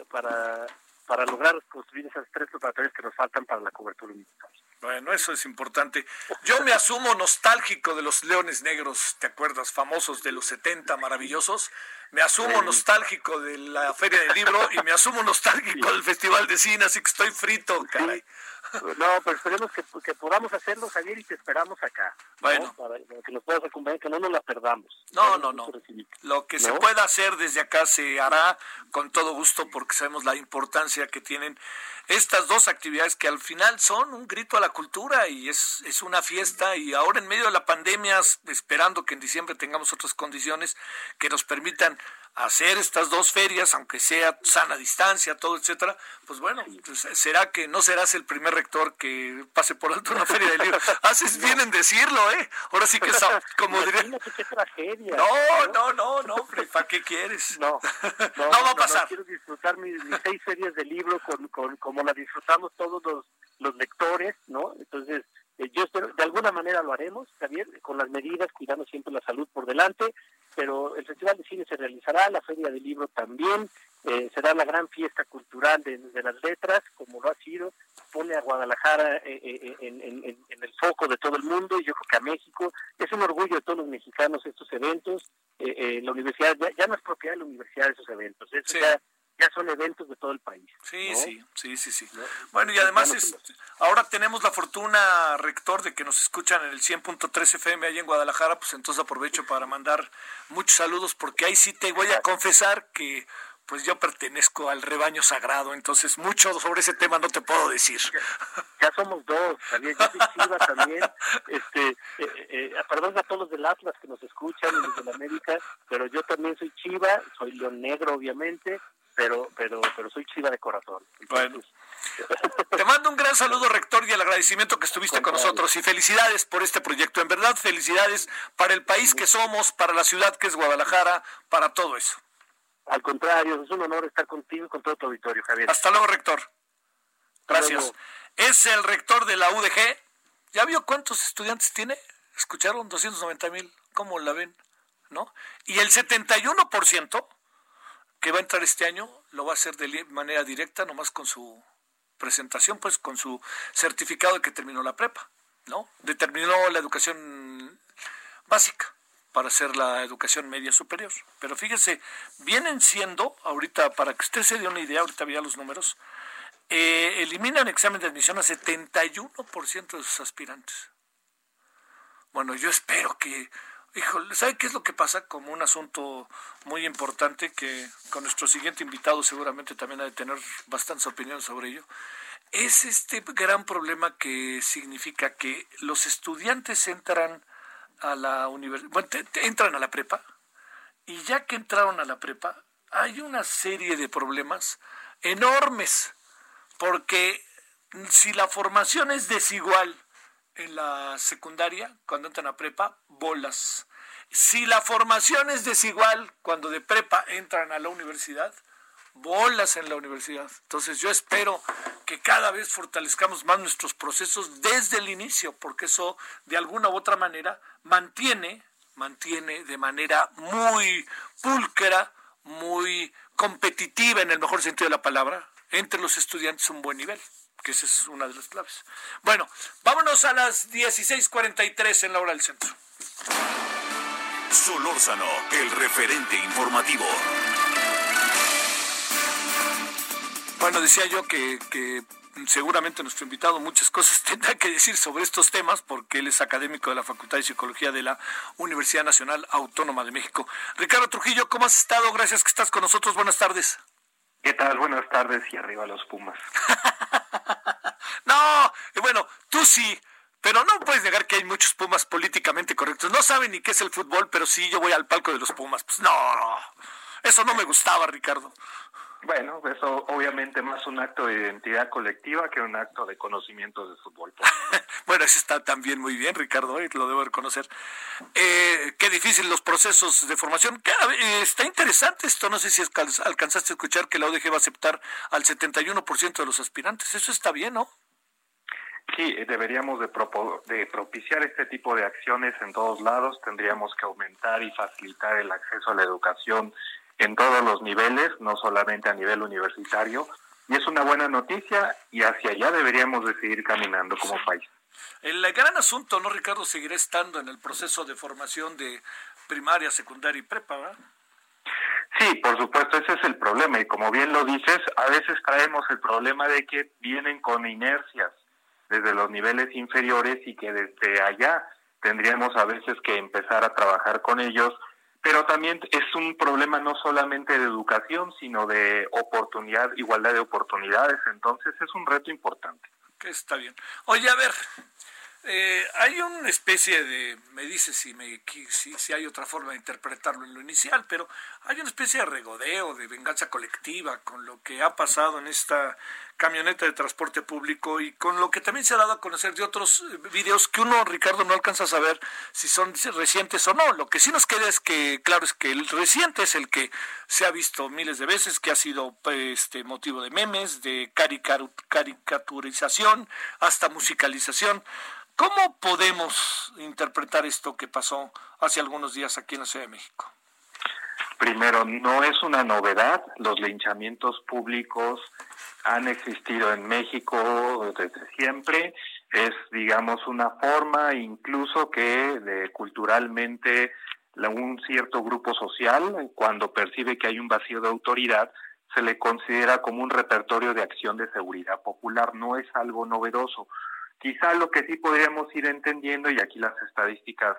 lograr construir esas 3 preparatorias que nos faltan para la cobertura universitaria. Bueno, ¿no? Eso es importante. Yo me asumo nostálgico de los Leones Negros, ¿te acuerdas? Famosos de los 70, maravillosos. Me asumo nostálgico de la Feria del Libro y me asumo nostálgico del Festival de Cine, así que estoy frito, caray. No, pero esperemos que podamos hacerlo, Javier, y te esperamos acá. Bueno. ¿No? Para que nos puedas acompañar, que no nos la perdamos. No. Lo que se pueda hacer desde acá se hará con todo gusto, porque sabemos la importancia que tienen estas dos actividades que al final son un grito a la cultura y es una fiesta. Y ahora en medio de la pandemia, esperando que en diciembre tengamos otras condiciones que nos permitan hacer estas dos ferias, aunque sea sana distancia, todo, etcétera, pues bueno, pues será que no serás el primer rector que pase por alto una feria de libro. Haces bien en decirlo, ¿eh? Ahora sí que, como diría... qué tragedia. No, hombre, ¿para qué quieres? No va a pasar. No, quiero disfrutar mis 6 ferias de libro como las disfrutamos todos los lectores, ¿no? Entonces, yo espero, de alguna manera lo haremos, Javier, con las medidas, cuidando siempre la salud por delante, pero el Festival de Cine se realizará, la Feria del Libro también, será la gran fiesta cultural de las letras, como lo ha sido, pone a Guadalajara en el foco de todo el mundo, y yo creo que a México, es un orgullo de todos los mexicanos estos eventos, la universidad, ya no es propiedad de la universidad de esos eventos, eso sí. Ya son eventos de todo el país. Sí, ¿no? Sí. Bueno, y además ahora tenemos la fortuna, rector, de que nos escuchan en el 100.3 FM ahí en Guadalajara, pues entonces aprovecho para mandar muchos saludos, porque ahí sí te voy a confesar que pues yo pertenezco al rebaño sagrado, entonces mucho sobre ese tema no te puedo decir. Ya somos dos, también, yo soy Chiva también, perdón a todos los del Atlas que nos escuchan, y los de la América, pero yo también soy Chiva, soy León Negro obviamente, pero soy Chiva de corazón. Entonces... Bueno, te mando un gran saludo, rector, y el agradecimiento que estuviste con nosotros, y felicidades por este proyecto, en verdad felicidades para el país que somos, para la ciudad que es Guadalajara, para todo eso. Al contrario, es un honor estar contigo y con todo tu auditorio, Javier. Hasta luego, rector. Gracias. Luego. Es el rector de la UDG. ¿Ya vio cuántos estudiantes tiene? ¿Escucharon? 290,000. ¿Cómo la ven? ¿No? Y el 71% que va a entrar este año lo va a hacer de manera directa, nomás con su presentación, pues con su certificado de que terminó la prepa, ¿no? Determinó la educación básica para hacer la educación media superior. Pero fíjese, vienen siendo, ahorita, para que usted se dé una idea, ahorita veía los números, eliminan examen de admisión a 71% de sus aspirantes. Bueno, yo espero que, híjole, ¿sabe qué es lo que pasa? Como un asunto muy importante que con nuestro siguiente invitado seguramente también ha de tener bastantes opiniones sobre ello, es este gran problema que significa que los estudiantes entran a la universidad, bueno, entran a la prepa, y ya que entraron a la prepa, hay una serie de problemas enormes, porque si la formación es desigual en la secundaria, cuando entran a prepa, bolas. Si la formación es desigual cuando de prepa entran a la universidad, bolas en la universidad. Entonces yo espero que cada vez fortalezcamos más nuestros procesos desde el inicio, porque eso de alguna u otra manera mantiene de manera muy pulcra, muy competitiva en el mejor sentido de la palabra, entre los estudiantes un buen nivel, que esa es una de las claves. Bueno, vámonos a las 16:43 en la hora del centro. Solórzano, el referente informativo. Bueno, decía yo que seguramente nuestro invitado muchas cosas tendrá que decir sobre estos temas, porque él es académico de la Facultad de Psicología de la Universidad Nacional Autónoma de México. Ricardo Trujillo, ¿cómo has estado? Gracias que estás con nosotros. Buenas tardes. ¿Qué tal? Buenas tardes y arriba los Pumas. No, bueno, tú sí. Pero no puedes negar que hay muchos Pumas políticamente correctos. No saben ni qué es el fútbol, pero sí, yo voy al palco de los Pumas. Pues no, eso no me gustaba, Ricardo. Bueno, eso obviamente más un acto de identidad colectiva que un acto de conocimiento de fútbol. Bueno, eso está también muy bien, Ricardo, lo debo reconocer. Qué difícil los procesos de formación. Está interesante esto, no sé si alcanzaste a escuchar que la UDG va a aceptar al 71% de los aspirantes. Eso está bien, ¿no? Sí, deberíamos de propiciar este tipo de acciones en todos lados. Tendríamos que aumentar y facilitar el acceso a la educación en todos los niveles, no solamente a nivel universitario. Y es una buena noticia y hacia allá deberíamos de seguir caminando como país. El gran asunto, ¿no, Ricardo? Seguirá estando en el proceso de formación de primaria, secundaria y prepa, ¿verdad? Sí, por supuesto, ese es el problema. Y como bien lo dices, a veces traemos el problema de que vienen con inercias desde los niveles inferiores y que desde allá tendríamos a veces que empezar a trabajar con ellos. Pero también es un problema no solamente de educación, sino de oportunidad, igualdad de oportunidades. Entonces es un reto importante. Que está bien. Oye, a ver, hay una especie de, me dice si hay otra forma de interpretarlo en lo inicial, pero hay una especie de regodeo, de venganza colectiva con lo que ha pasado en esta camioneta de transporte público y con lo que también se ha dado a conocer de otros videos que uno, Ricardo, no alcanza a saber si son recientes o no. Lo que sí nos queda es que, claro, es que el reciente es el que se ha visto miles de veces, que ha sido motivo de memes, de caricaturización, hasta musicalización. ¿Cómo podemos interpretar esto que pasó hace algunos días aquí en la Ciudad de México? Primero, no es una novedad. Los linchamientos públicos han existido en México desde siempre. Es, digamos, una forma incluso que culturalmente un cierto grupo social, cuando percibe que hay un vacío de autoridad, se le considera como un repertorio de acción de seguridad popular. No es algo novedoso. Quizá lo que sí podríamos ir entendiendo, y aquí las estadísticas,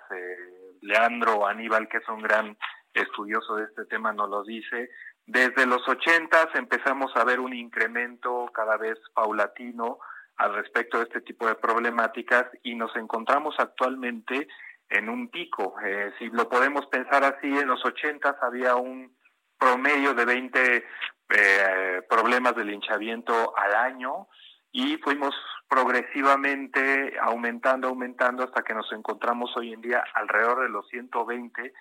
Leandro Aníbal, que es un gran estudioso de este tema, nos lo dice. Desde los 80 empezamos a ver un incremento cada vez paulatino al respecto de este tipo de problemáticas y nos encontramos actualmente en un pico. Si lo podemos pensar así, en los 80 había un promedio de 20 problemas de linchamiento al año y fuimos progresivamente aumentando hasta que nos encontramos hoy en día alrededor de los 120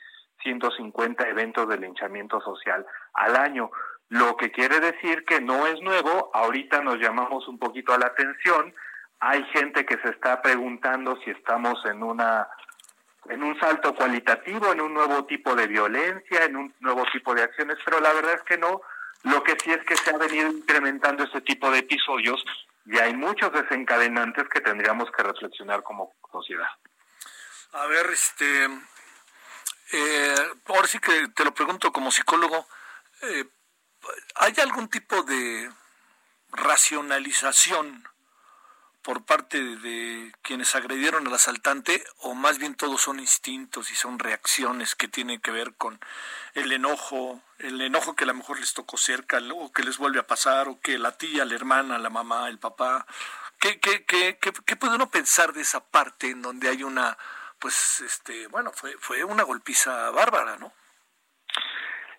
150 eventos de linchamiento social al año, lo que quiere decir que no es nuevo. Ahorita nos llamamos un poquito a la atención. Hay gente que se está preguntando si estamos en un salto cualitativo, en un nuevo tipo de violencia, en un nuevo tipo de acciones, pero la verdad es que no. Lo que sí es que se ha venido incrementando este tipo de episodios y hay muchos desencadenantes que tendríamos que reflexionar como sociedad. A ver, ahora sí que te lo pregunto como psicólogo, ¿hay algún tipo de racionalización por parte de quienes agredieron al asaltante o más bien todos son instintos y son reacciones que tienen que ver con el enojo que a lo mejor les tocó cerca o que les vuelve a pasar o que la tía, la hermana, la mamá, el papá? ¿Qué puede uno pensar de esa parte en donde hay una... Pues, fue una golpiza bárbara, ¿no?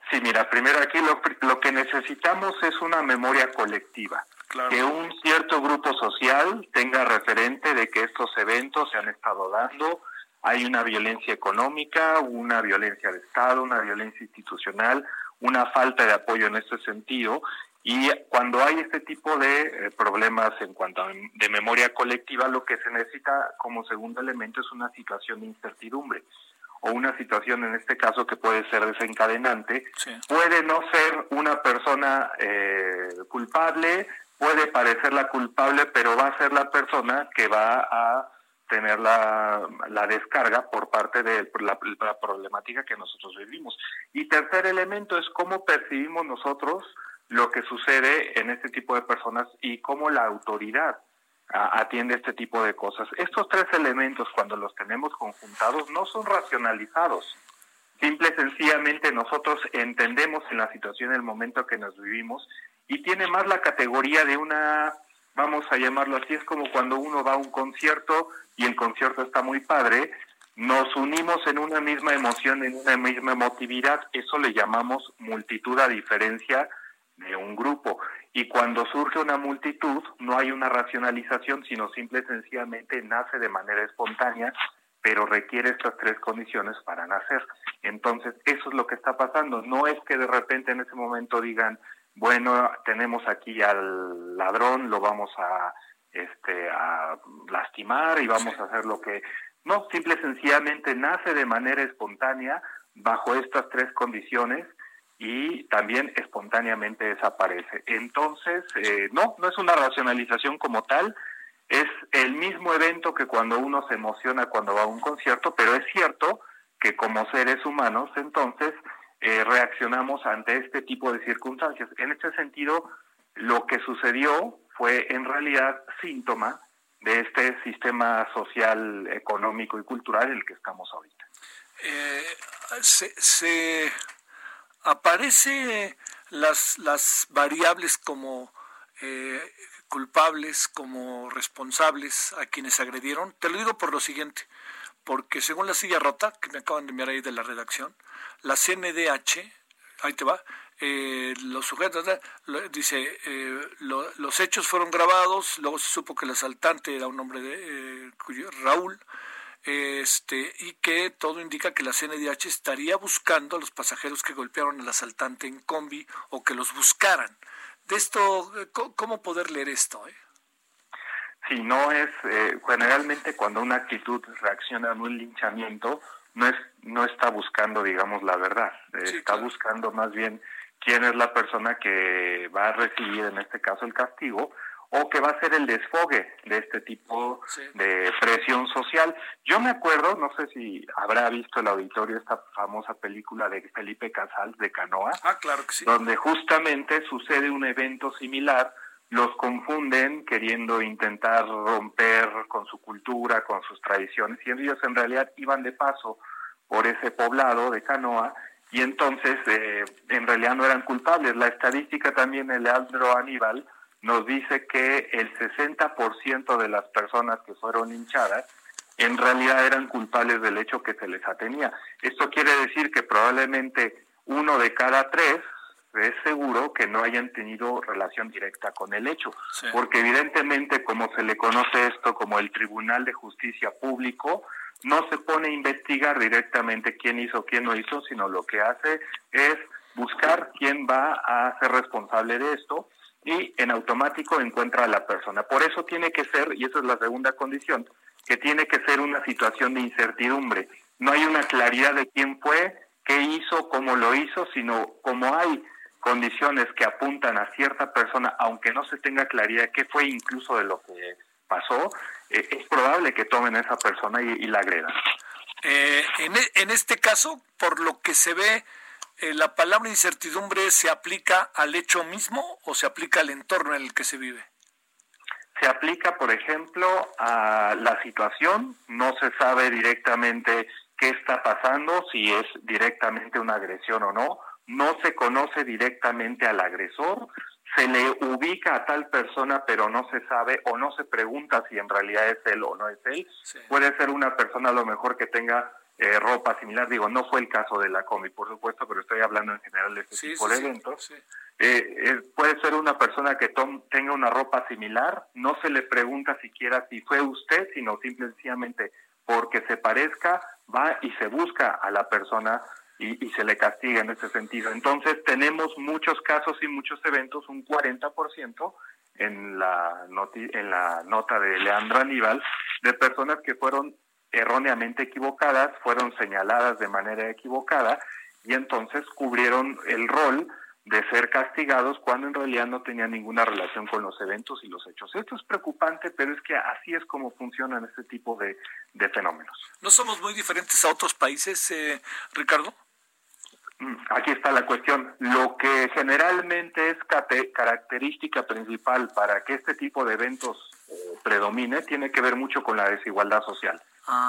Sí, mira, primero aquí lo que necesitamos es una memoria colectiva. Claro. Que un cierto grupo social tenga referente de que estos eventos se han estado dando. Hay una violencia económica, una violencia de Estado, una violencia institucional, una falta de apoyo en este sentido. Y cuando hay este tipo de problemas en cuanto a de memoria colectiva, lo que se necesita como segundo elemento es una situación de incertidumbre o una situación en este caso que puede ser desencadenante. Sí. Puede no ser una persona culpable, puede parecer la culpable, pero va a ser la persona que va a tener la descarga por parte de la problemática que nosotros vivimos. Y tercer elemento es cómo percibimos nosotros lo que sucede en este tipo de personas y cómo la autoridad atiende este tipo de cosas. Estos tres elementos, cuando los tenemos conjuntados, no son racionalizados. Simple y sencillamente nosotros entendemos en la situación el momento que nos vivimos y tiene más la categoría de una, vamos a llamarlo así, es como cuando uno va a un concierto y el concierto está muy padre, nos unimos en una misma emoción, en una misma emotividad, eso le llamamos multitud a diferencia de un grupo, y cuando surge una multitud no hay una racionalización, sino simple y sencillamente nace de manera espontánea, pero requiere estas tres condiciones para nacer. Entonces eso es lo que está pasando. No es que de repente en ese momento digan, bueno, tenemos aquí al ladrón, lo vamos a lastimar y vamos a hacer lo que... No, simple y sencillamente nace de manera espontánea bajo estas tres condiciones y también espontáneamente desaparece. Entonces, no es una racionalización como tal, Es el mismo evento que cuando uno se emociona cuando va a un concierto, pero es cierto que como seres humanos, entonces, reaccionamos ante este tipo de circunstancias. En este sentido, lo que sucedió fue en realidad síntoma de este sistema social, económico y cultural en el que estamos ahorita. Se aparece las variables como culpables, como responsables a quienes agredieron. Te lo digo por lo siguiente, porque según la silla rota que me acaban de enviar ahí de la redacción, la CNDH, ahí te va, los sujetos, dice, los hechos fueron grabados, luego se supo que el asaltante era un hombre de Raúl, y que todo indica que la CNDH estaría buscando a los pasajeros que golpearon al asaltante en combi o que los buscaran. De esto, ¿cómo poder leer esto? Sí, no es, generalmente cuando una actitud reacciona a un linchamiento, no está buscando, digamos, la verdad, sí, está claro. Buscando más bien quién es la persona que va a recibir, en este caso, el castigo, o que va a ser el desfogue de este tipo de presión social. Yo me acuerdo, no sé si habrá visto el auditorio esta famosa película de Felipe Casals de Canoa, claro que sí, donde justamente sucede un evento similar, los confunden queriendo intentar romper con su cultura, con sus tradiciones, y ellos en realidad iban de paso por ese poblado de Canoa, y entonces en realidad no eran culpables. La estadística también de Leandro Aníbal nos dice que el 60% de las personas que fueron hinchadas en realidad eran culpables del hecho que se les atenía. Esto quiere decir que probablemente 1 de cada 3 es seguro que no hayan tenido relación directa con el hecho, porque evidentemente, como se le conoce esto como el Tribunal de Justicia Público, no se pone a investigar directamente quién hizo, quién no hizo, sino lo que hace es buscar quién va a ser responsable de esto y en automático encuentra a la persona. Por eso tiene que ser, y esa es la segunda condición, que tiene que ser una situación de incertidumbre. No hay una claridad de quién fue, qué hizo, cómo lo hizo, sino como hay condiciones que apuntan a cierta persona, aunque no se tenga claridad qué fue incluso de lo que pasó, es probable que tomen a esa persona y la agredan. En este caso, por lo que se ve, ¿la palabra incertidumbre se aplica al hecho mismo o se aplica al entorno en el que se vive? Se aplica, por ejemplo, a la situación. No se sabe directamente qué está pasando, si es directamente una agresión o no. No se conoce directamente al agresor, se le ubica a tal persona pero no se sabe o no se pregunta si en realidad es él o no es él. Sí. Puede ser una persona a lo mejor que tenga ropa similar, digo, no fue el caso de la combi, por supuesto, pero estoy hablando en general de este tipo de eventos. Sí. Puede ser una persona que tenga una ropa similar, no se le pregunta siquiera si fue usted, sino simple y sencillamente porque se parezca, va y se busca a la persona y se le castiga en ese sentido. Entonces tenemos muchos casos y muchos eventos, un 40% en la nota de Leandro Aníbal, de personas que fueron erróneamente equivocadas, fueron señaladas de manera equivocada y entonces cubrieron el rol de ser castigados cuando en realidad no tenían ninguna relación con los eventos y los hechos. Esto es preocupante, pero es que así es como funcionan este tipo de fenómenos. ¿No somos muy diferentes a otros países, Ricardo? Aquí está la cuestión. Lo que generalmente es característica principal para que este tipo de eventos predomine tiene que ver mucho con la desigualdad social.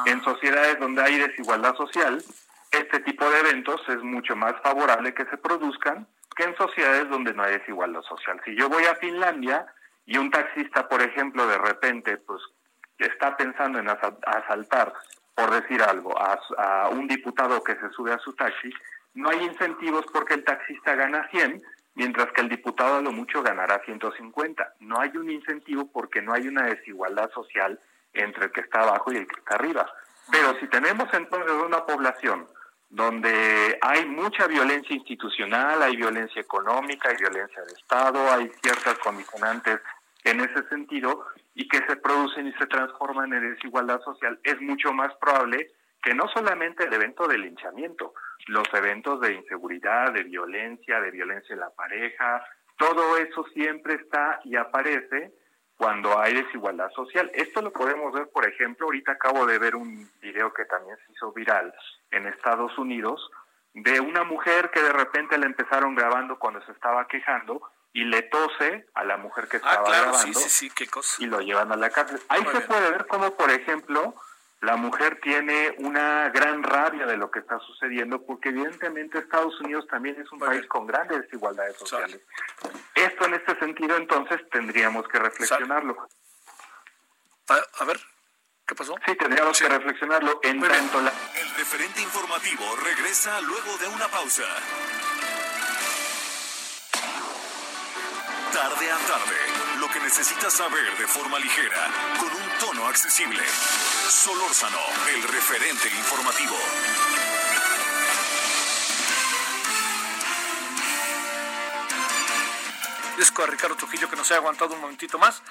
En sociedades donde hay desigualdad social, este tipo de eventos es mucho más favorable que se produzcan que en sociedades donde no hay desigualdad social. Si yo voy a Finlandia y un taxista, por ejemplo, de repente pues está pensando en asaltar, por decir algo, a un diputado que se sube a su taxi, no hay incentivos porque el taxista gana 100, mientras que el diputado a lo mucho ganará 150. No hay un incentivo porque no hay una desigualdad social entre el que está abajo y el que está arriba. Pero si tenemos entonces una población donde hay mucha violencia institucional, hay violencia económica, hay violencia de Estado, hay ciertas condicionantes en ese sentido, y que se producen y se transforman en desigualdad social, es mucho más probable que no solamente el evento de linchamiento, los eventos de inseguridad, de violencia en la pareja, todo eso siempre está y aparece cuando hay desigualdad social. Esto lo podemos ver, por ejemplo, ahorita acabo de ver un video que también se hizo viral en Estados Unidos, de una mujer que de repente la empezaron grabando cuando se estaba quejando y le tose a la mujer que estaba grabando, sí, qué cosa. Y lo llevan a la cárcel. Ahí se puede ver cómo, por ejemplo, la mujer tiene una gran rabia de lo que está sucediendo, porque evidentemente Estados Unidos también es un país con grandes desigualdades sociales. Esto en este sentido, entonces, tendríamos que reflexionarlo. A ver, ¿qué pasó? Sí, tendríamos que reflexionarlo. En tanto la... El referente informativo regresa luego de una pausa. Tarde a tarde, lo que necesitas saber de forma ligera, con un tono accesible. Solórzano, el referente informativo. Agradezco a Ricardo Trujillo que nos haya aguantado un momentito más,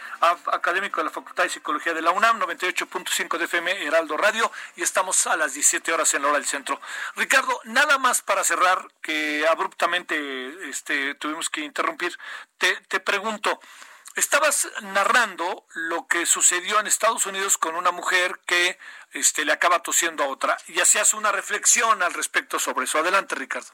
académico de la Facultad de Psicología de la UNAM, 98.5 de FM, Heraldo Radio, y estamos a las 17 horas en la hora del centro. Ricardo, nada más para cerrar, que abruptamente tuvimos que interrumpir, te pregunto, estabas narrando lo que sucedió en Estados Unidos con una mujer que le acaba tosiendo a otra, y hacías una reflexión al respecto sobre eso. Adelante, Ricardo.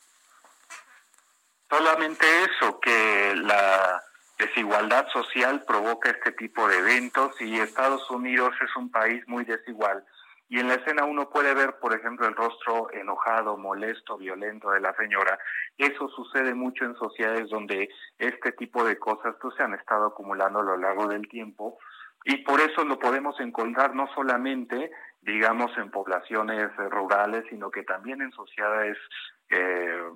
Solamente eso, que la desigualdad social provoca este tipo de eventos, y Estados Unidos es un país muy desigual. Y en la escena uno puede ver, por ejemplo, el rostro enojado, molesto, violento de la señora. Eso sucede mucho en sociedades donde este tipo de cosas se han estado acumulando a lo largo del tiempo. Y por eso lo podemos encontrar no solamente, digamos, en poblaciones rurales, sino que también en sociedades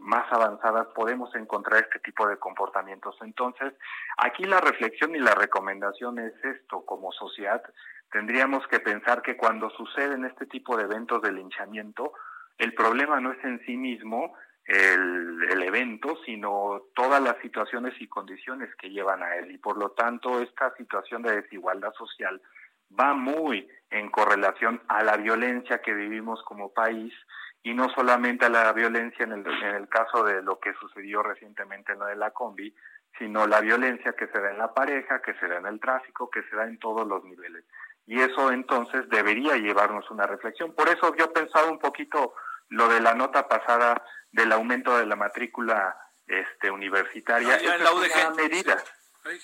más avanzadas podemos encontrar este tipo de comportamientos. Entonces, aquí la reflexión y la recomendación es esto: como sociedad tendríamos que pensar que cuando suceden este tipo de eventos de linchamiento, el problema no es en sí mismo el evento, sino todas las situaciones y condiciones que llevan a él, y por lo tanto esta situación de desigualdad social va muy en correlación a la violencia que vivimos como país, y no solamente a la violencia en el caso de lo que sucedió recientemente en lo de la combi, sino la violencia que se da en la pareja, que se da en el tráfico, que se da en todos los niveles. Y eso entonces debería llevarnos una reflexión. Por eso yo pensaba un poquito lo de la nota pasada del aumento de la matrícula universitaria. Esa es una medida.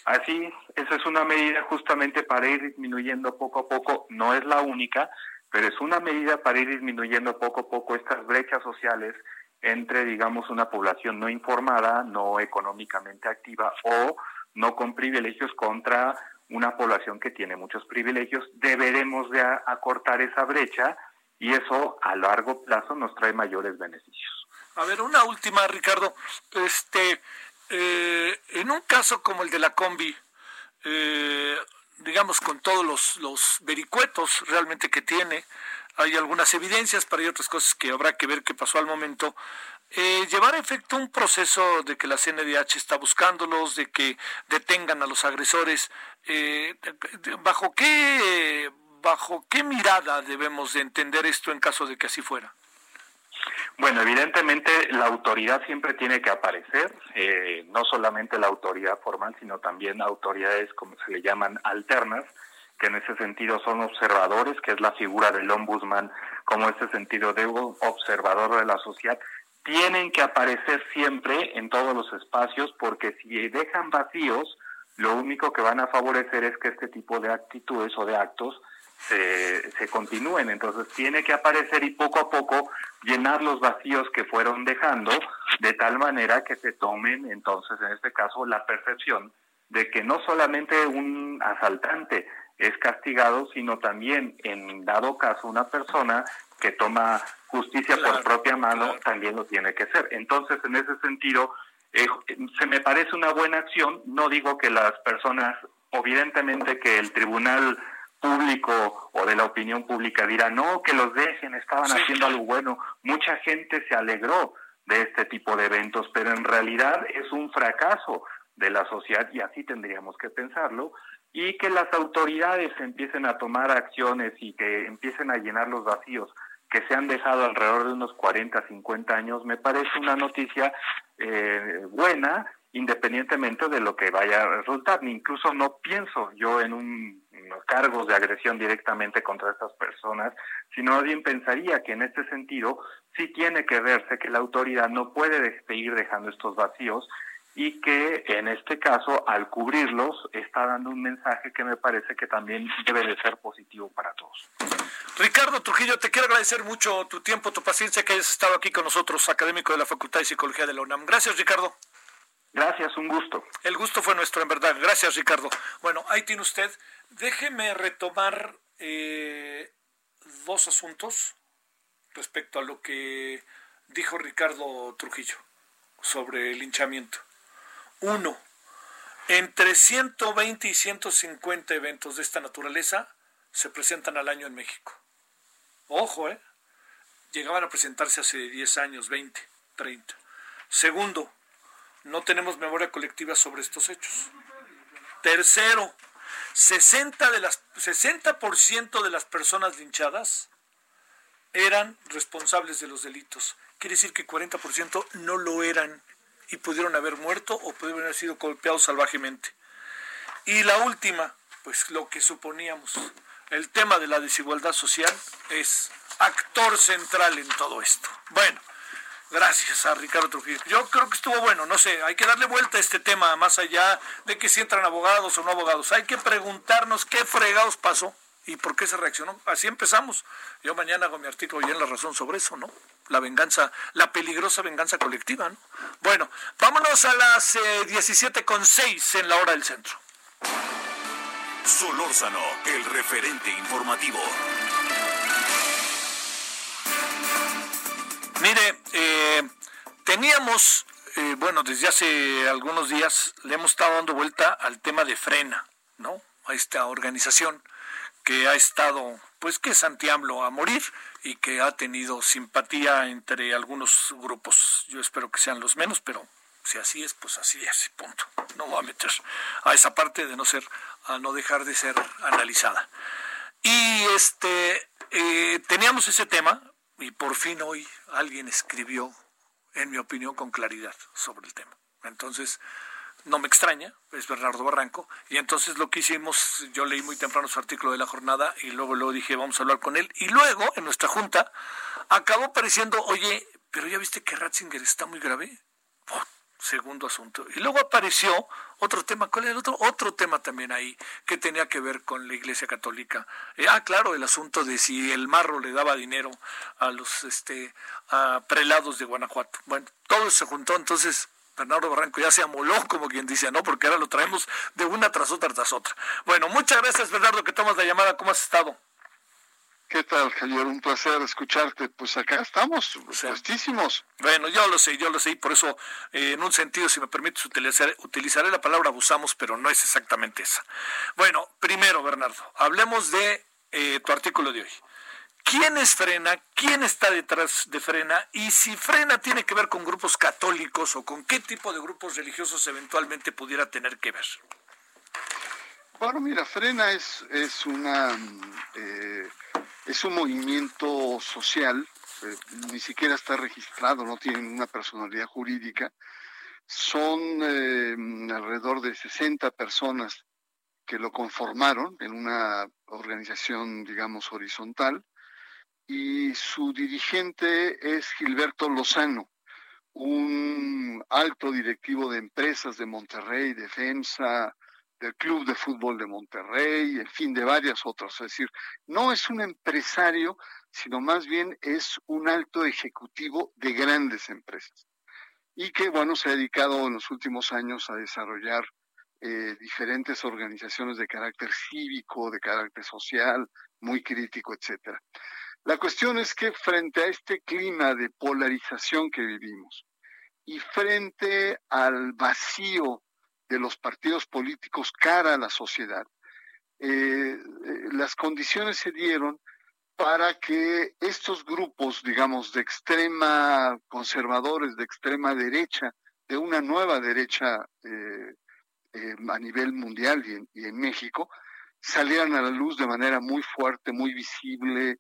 Así, esa es una medida justamente para ir disminuyendo poco a poco. No es la única, pero es una medida para ir disminuyendo poco a poco estas brechas sociales entre, digamos, una población no informada, no económicamente activa o no con privilegios contra una población que tiene muchos privilegios. Deberemos de acortar esa brecha y eso a largo plazo nos trae mayores beneficios. A ver, una última, Ricardo. En un caso como el de la combi, digamos, con todos los vericuetos realmente que tiene, hay algunas evidencias, pero hay otras cosas que habrá que ver qué pasó al momento. Llevar a efecto un proceso de que la CNDH está buscándolos, de que detengan a los agresores, ¿bajo qué mirada debemos de entender esto en caso de que así fuera? Bueno, evidentemente la autoridad siempre tiene que aparecer, no solamente la autoridad formal, sino también autoridades, como se le llaman, alternas, que en ese sentido son observadores, que es la figura del ombudsman, como ese sentido de observador de la sociedad. Tienen que aparecer siempre en todos los espacios, porque si dejan vacíos, lo único que van a favorecer es que este tipo de actitudes o de actos se continúen. Entonces tiene que aparecer y poco a poco llenar los vacíos que fueron dejando, de tal manera que se tomen entonces en este caso la percepción de que no solamente un asaltante es castigado, sino también, en dado caso, una persona que toma justicia por propia mano también lo tiene que ser. Entonces, en ese sentido, se me parece una buena acción. No digo que las personas, evidentemente que el tribunal público o de la opinión pública dirá, no, que los dejen, estaban haciendo algo bueno. Mucha gente se alegró de este tipo de eventos, pero en realidad es un fracaso de la sociedad, y así tendríamos que pensarlo, y que las autoridades empiecen a tomar acciones y que empiecen a llenar los vacíos que se han dejado alrededor de unos 40, 50 años. Me parece una noticia buena, independientemente de lo que vaya a resultar. Incluso no pienso yo en cargos de agresión directamente contra estas personas, sino más bien pensaría que en este sentido sí tiene que verse que la autoridad no puede seguir dejando estos vacíos y que en este caso, al cubrirlos, está dando un mensaje que me parece que también debe de ser positivo para todos. Ricardo Trujillo, te quiero agradecer mucho tu tiempo, tu paciencia, que hayas estado aquí con nosotros, académico de la Facultad de Psicología de la UNAM. Gracias, Ricardo. Gracias, un gusto. El gusto fue nuestro, en verdad. Gracias, Ricardo. Bueno, ahí tiene usted. Déjeme retomar dos asuntos respecto a lo que dijo Ricardo Trujillo sobre el linchamiento. Uno, entre 120 y 150 eventos de esta naturaleza se presentan al año en México. Ojo, llegaban a presentarse hace 10 años, 20, 30. Segundo, no tenemos memoria colectiva sobre estos hechos. Tercero, 60% de las personas linchadas eran responsables de los delitos. Quiere decir que 40% no lo eran y pudieron haber muerto o pudieron haber sido golpeados salvajemente. Y la última, pues lo que suponíamos, el tema de la desigualdad social es actor central en todo esto. Bueno, gracias a Ricardo Trujillo. Yo creo que estuvo bueno, no sé, hay que darle vuelta a este tema, más allá de que si entran abogados o no abogados. Hay que preguntarnos qué fregados pasó y por qué se reaccionó. Así empezamos. Yo mañana hago mi artículo ya en La Razón sobre eso, ¿no? La venganza, la peligrosa venganza colectiva, ¿no? Bueno, vámonos a las 17:06 en la hora del centro. Solórzano, el referente informativo. Mire, teníamos, desde hace algunos días le hemos estado dando vuelta al tema de Frena, ¿no? A esta organización que ha estado, pues que es anti-AMLO a morir y que ha tenido simpatía entre algunos grupos. Yo espero que sean los menos, pero si así es, pues así es, punto. No voy a meter a esa parte de no ser, a no dejar de ser analizada. Y teníamos ese tema. Y por fin hoy alguien escribió, en mi opinión, con claridad sobre el tema. Entonces, no me extraña, es Bernardo Barranco. Y entonces lo que hicimos, yo leí muy temprano su artículo de La Jornada y luego dije, vamos a hablar con él. Y luego, en nuestra junta, acabó pareciendo, oye, pero ya viste que Ratzinger está muy grave. Oh, segundo asunto. Y luego apareció otro tema. ¿Cuál era el otro? Otro tema también ahí que tenía que ver con la Iglesia Católica. Claro, el asunto de si el marro le daba dinero a los a prelados de Guanajuato. Bueno, todo se juntó. Entonces Bernardo Barranco ya se amoló, como quien dice, ¿no? Porque ahora lo traemos de una tras otra tras otra. Bueno, muchas gracias, Bernardo, que tomas la llamada. ¿Cómo has estado? ¿Qué tal, Javier? Un placer escucharte. Pues acá estamos, puestísimos. Bueno, yo lo sé, y por eso, en un sentido, si me permites, utilizaré la palabra abusamos, pero no es exactamente esa. Bueno, primero, Bernardo, hablemos de tu artículo de hoy. ¿Quién es Frena? ¿Quién está detrás de Frena? Y si Frena tiene que ver con grupos católicos o con qué tipo de grupos religiosos eventualmente pudiera tener que ver. Bueno, mira, Frena es un movimiento social, ni siquiera está registrado, no tienen una personalidad jurídica. Son alrededor de 60 personas que lo conformaron en una organización, digamos, horizontal. Y su dirigente es Gilberto Lozano, un alto directivo de empresas de Monterrey, de FEMSA, del Club de Fútbol de Monterrey, en fin, de varias otras. Es decir, no es un empresario, sino más bien es un alto ejecutivo de grandes empresas. Y que, bueno, se ha dedicado en los últimos años a desarrollar diferentes organizaciones de carácter cívico, de carácter social, muy crítico, etcétera. La cuestión es que frente a este clima de polarización que vivimos y frente al vacío de los partidos políticos cara a la sociedad, las condiciones se dieron para que estos grupos, digamos, de extrema conservadores, de extrema derecha, de una nueva derecha a nivel mundial y en México, salieran a la luz de manera muy fuerte, muy visible,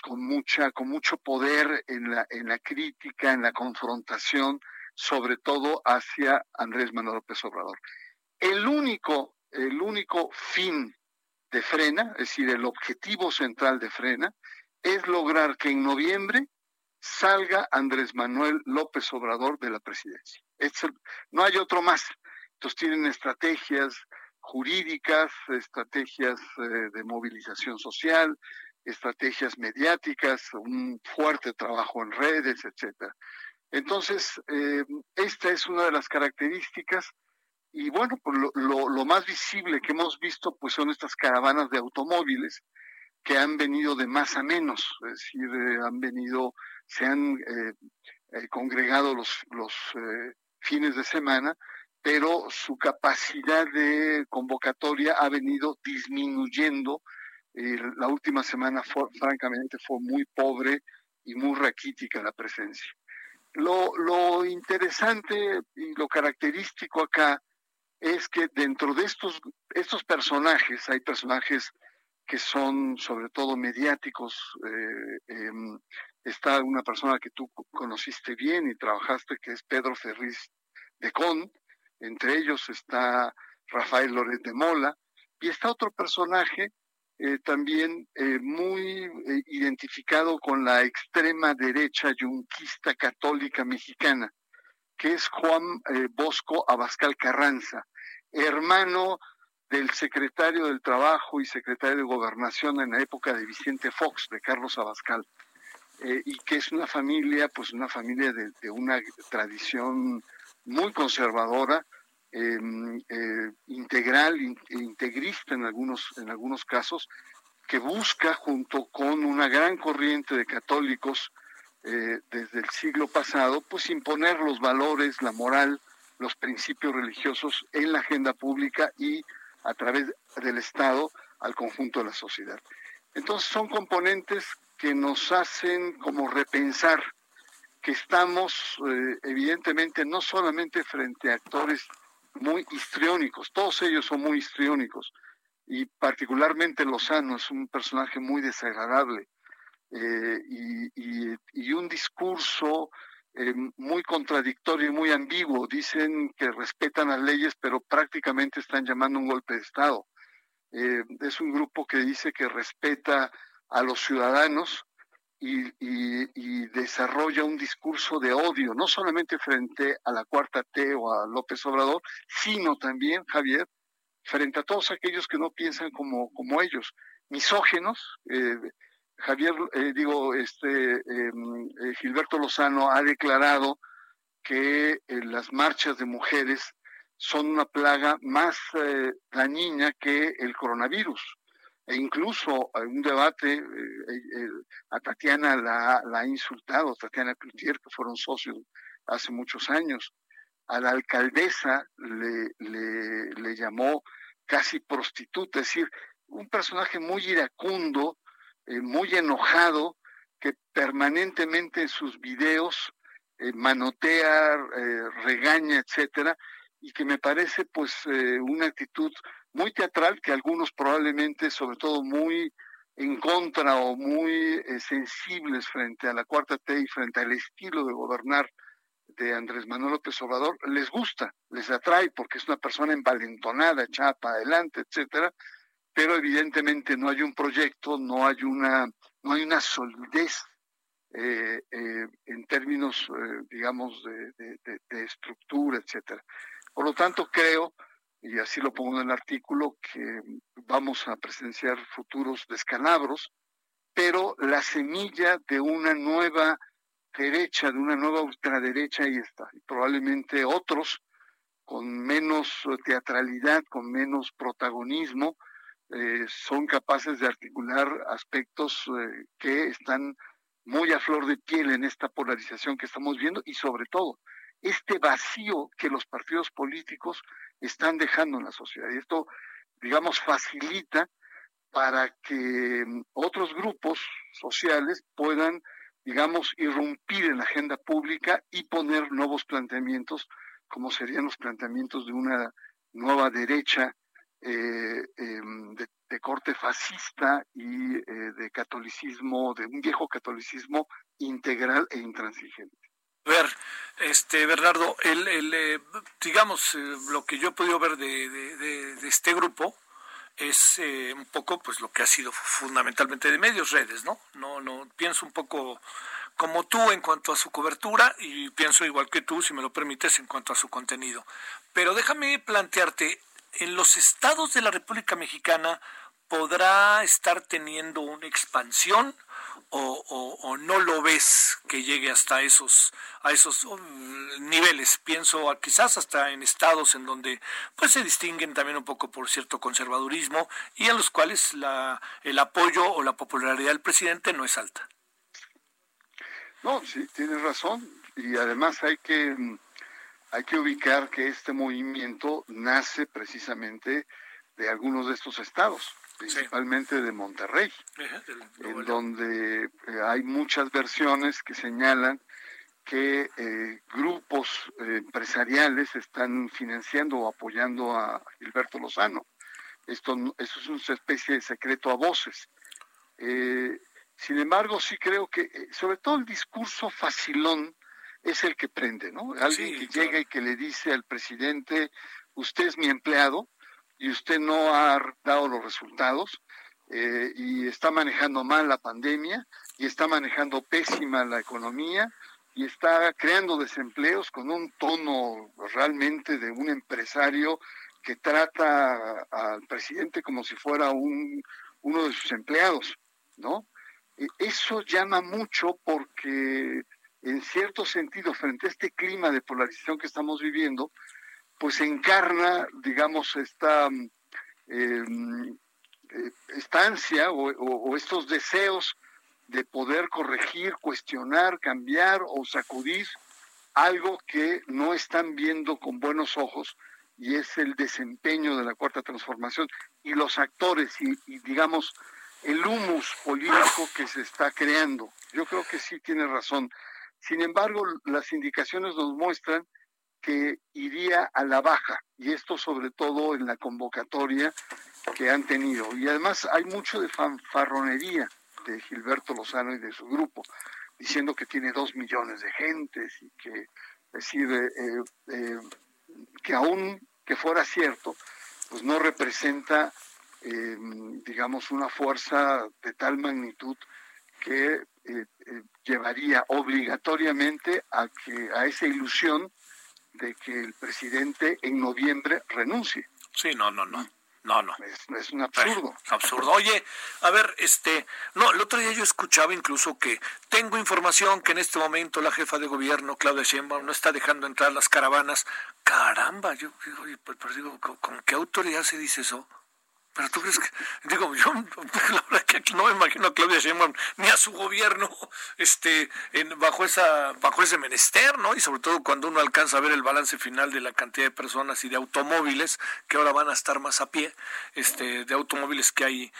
con mucho poder en la crítica, en la confrontación, sobre todo hacia Andrés Manuel López Obrador. El único fin de Frena, es decir, el objetivo central de Frena, es lograr que en noviembre salga Andrés Manuel López Obrador de la presidencia. No hay otro más. Entonces tienen estrategias jurídicas, estrategias de movilización social, estrategias mediáticas, un fuerte trabajo en redes, etcétera. Entonces, esta es una de las características. Y bueno, pues lo más visible que hemos visto pues son estas caravanas de automóviles que han venido de más a menos, es decir, se han congregado los fines de semana, pero su capacidad de convocatoria ha venido disminuyendo. La última semana, francamente, fue muy pobre y muy raquítica la presencia. Lo interesante y lo característico acá es que dentro de estos personajes, hay personajes que son sobre todo mediáticos. Está una persona que tú conociste bien y trabajaste, que es Pedro Ferriz de Con. Entre ellos está Rafael Loret de Mola. Y está otro personaje también muy identificado con la extrema derecha yunquista católica mexicana, que es Juan Bosco Abascal Carranza, hermano del secretario del Trabajo y secretario de Gobernación en la época de Vicente Fox, de Carlos Abascal, y que es una familia, pues una familia de una tradición muy conservadora, integral e integrista en algunos casos, que busca, junto con una gran corriente de católicos desde el siglo pasado, pues imponer los valores, la moral, los principios religiosos en la agenda pública y a través del Estado al conjunto de la sociedad. Entonces son componentes que nos hacen como repensar que estamos evidentemente no solamente frente a actores muy histriónicos, todos ellos son muy histriónicos, y particularmente Lozano es un personaje muy desagradable, y un discurso muy contradictorio y muy ambiguo. Dicen que respetan las leyes, pero prácticamente están llamando un golpe de Estado. Es un grupo que dice que respeta a los ciudadanos y desarrolla un discurso de odio, no solamente frente a la 4T o a López Obrador, sino también, Javier, frente a todos aquellos que no piensan como ellos, misógenos. Javier, Gilberto Lozano ha declarado que las marchas de mujeres son una plaga más dañina que el coronavirus. E incluso en un debate a Tatiana la ha insultado, Tatiana Cloutier, que fueron socios hace muchos años. A la alcaldesa le llamó casi prostituta, es decir, un personaje muy iracundo, muy enojado, que permanentemente en sus videos manotea, regaña, etcétera, y que me parece pues una actitud muy teatral que algunos probablemente, sobre todo muy en contra o muy sensibles frente a la 4T y frente al estilo de gobernar de Andrés Manuel López Obrador, les gusta, les atrae, porque es una persona envalentonada, echada para adelante, etcétera. Pero evidentemente no hay un proyecto, no hay una solidez en términos, digamos, de estructura, etcétera. Por lo tanto, creo, y así lo pongo en el artículo, que vamos a presenciar futuros descalabros, pero la semilla de una nueva derecha, de una nueva ultraderecha, ahí está. Y probablemente otros, con menos teatralidad, con menos protagonismo, son capaces de articular aspectos que están muy a flor de piel en esta polarización que estamos viendo, y sobre todo este vacío que los partidos políticos están dejando en la sociedad. Y esto, digamos, facilita para que otros grupos sociales puedan, digamos, irrumpir en la agenda pública y poner nuevos planteamientos, como serían los planteamientos de una nueva derecha de corte fascista y de catolicismo, de un viejo catolicismo integral e intransigente. ver, Bernardo, digamos, lo que yo he podido ver de este grupo es un poco pues lo que ha sido fundamentalmente de medios, redes, ¿no? No pienso un poco como tú en cuanto a su cobertura y pienso igual que tú, si me lo permites, en cuanto a su contenido. Pero déjame plantearte, ¿en los estados de la República Mexicana podrá estar teniendo una expansión o no lo ves que llegue hasta esos niveles? Pienso quizás hasta en estados en donde pues se distinguen también un poco por cierto conservadurismo y en los cuales el apoyo o la popularidad del presidente no es alta. No, sí, tienes razón. Y además hay que ubicar que este movimiento nace precisamente de algunos de estos estados, principalmente de Monterrey, en donde hay muchas versiones que señalan que grupos empresariales están financiando o apoyando a Gilberto Lozano. Eso es una especie de secreto a voces. Sin embargo, sí creo que, sobre todo el discurso facilón es el que prende, ¿no? Alguien que llega y que le dice al presidente, usted es mi empleado, y usted no ha dado los resultados y está manejando mal la pandemia y está manejando pésima la economía y está creando desempleos con un tono realmente de un empresario que trata al presidente como si fuera uno de sus empleados, ¿no? Eso llama mucho porque en cierto sentido frente a este clima de polarización que estamos viviendo, pues encarna, digamos, esta ansia o estos deseos de poder corregir, cuestionar, cambiar o sacudir algo que no están viendo con buenos ojos y es el desempeño de la Cuarta Transformación y los actores y digamos, el humus político que se está creando. Yo creo que sí tiene razón. Sin embargo, las indicaciones nos muestran que iría a la baja, y esto sobre todo en la convocatoria que han tenido. Y además hay mucho de fanfarronería de Gilberto Lozano y de su grupo, diciendo que tiene 2 millones de gentes y que, es decir, que aún que fuera cierto, pues no representa, digamos, una fuerza de tal magnitud que llevaría obligatoriamente a esa ilusión de que el presidente en noviembre renuncie. Sí, no. Es un absurdo. Oye, a ver, no, el otro día yo escuchaba incluso que tengo información que en este momento la jefa de gobierno, Claudia Sheinbaum, no está dejando entrar las caravanas. Caramba, yo digo, ¿con qué autoridad se dice eso? Pero tú crees que, digo, yo la verdad que no me imagino a Claudia Sheinbaum ni a su gobierno bajo ese menester, ¿no? Y sobre todo cuando uno alcanza a ver el balance final de la cantidad de personas y de automóviles que ahora van a estar más a pie, de automóviles que hay,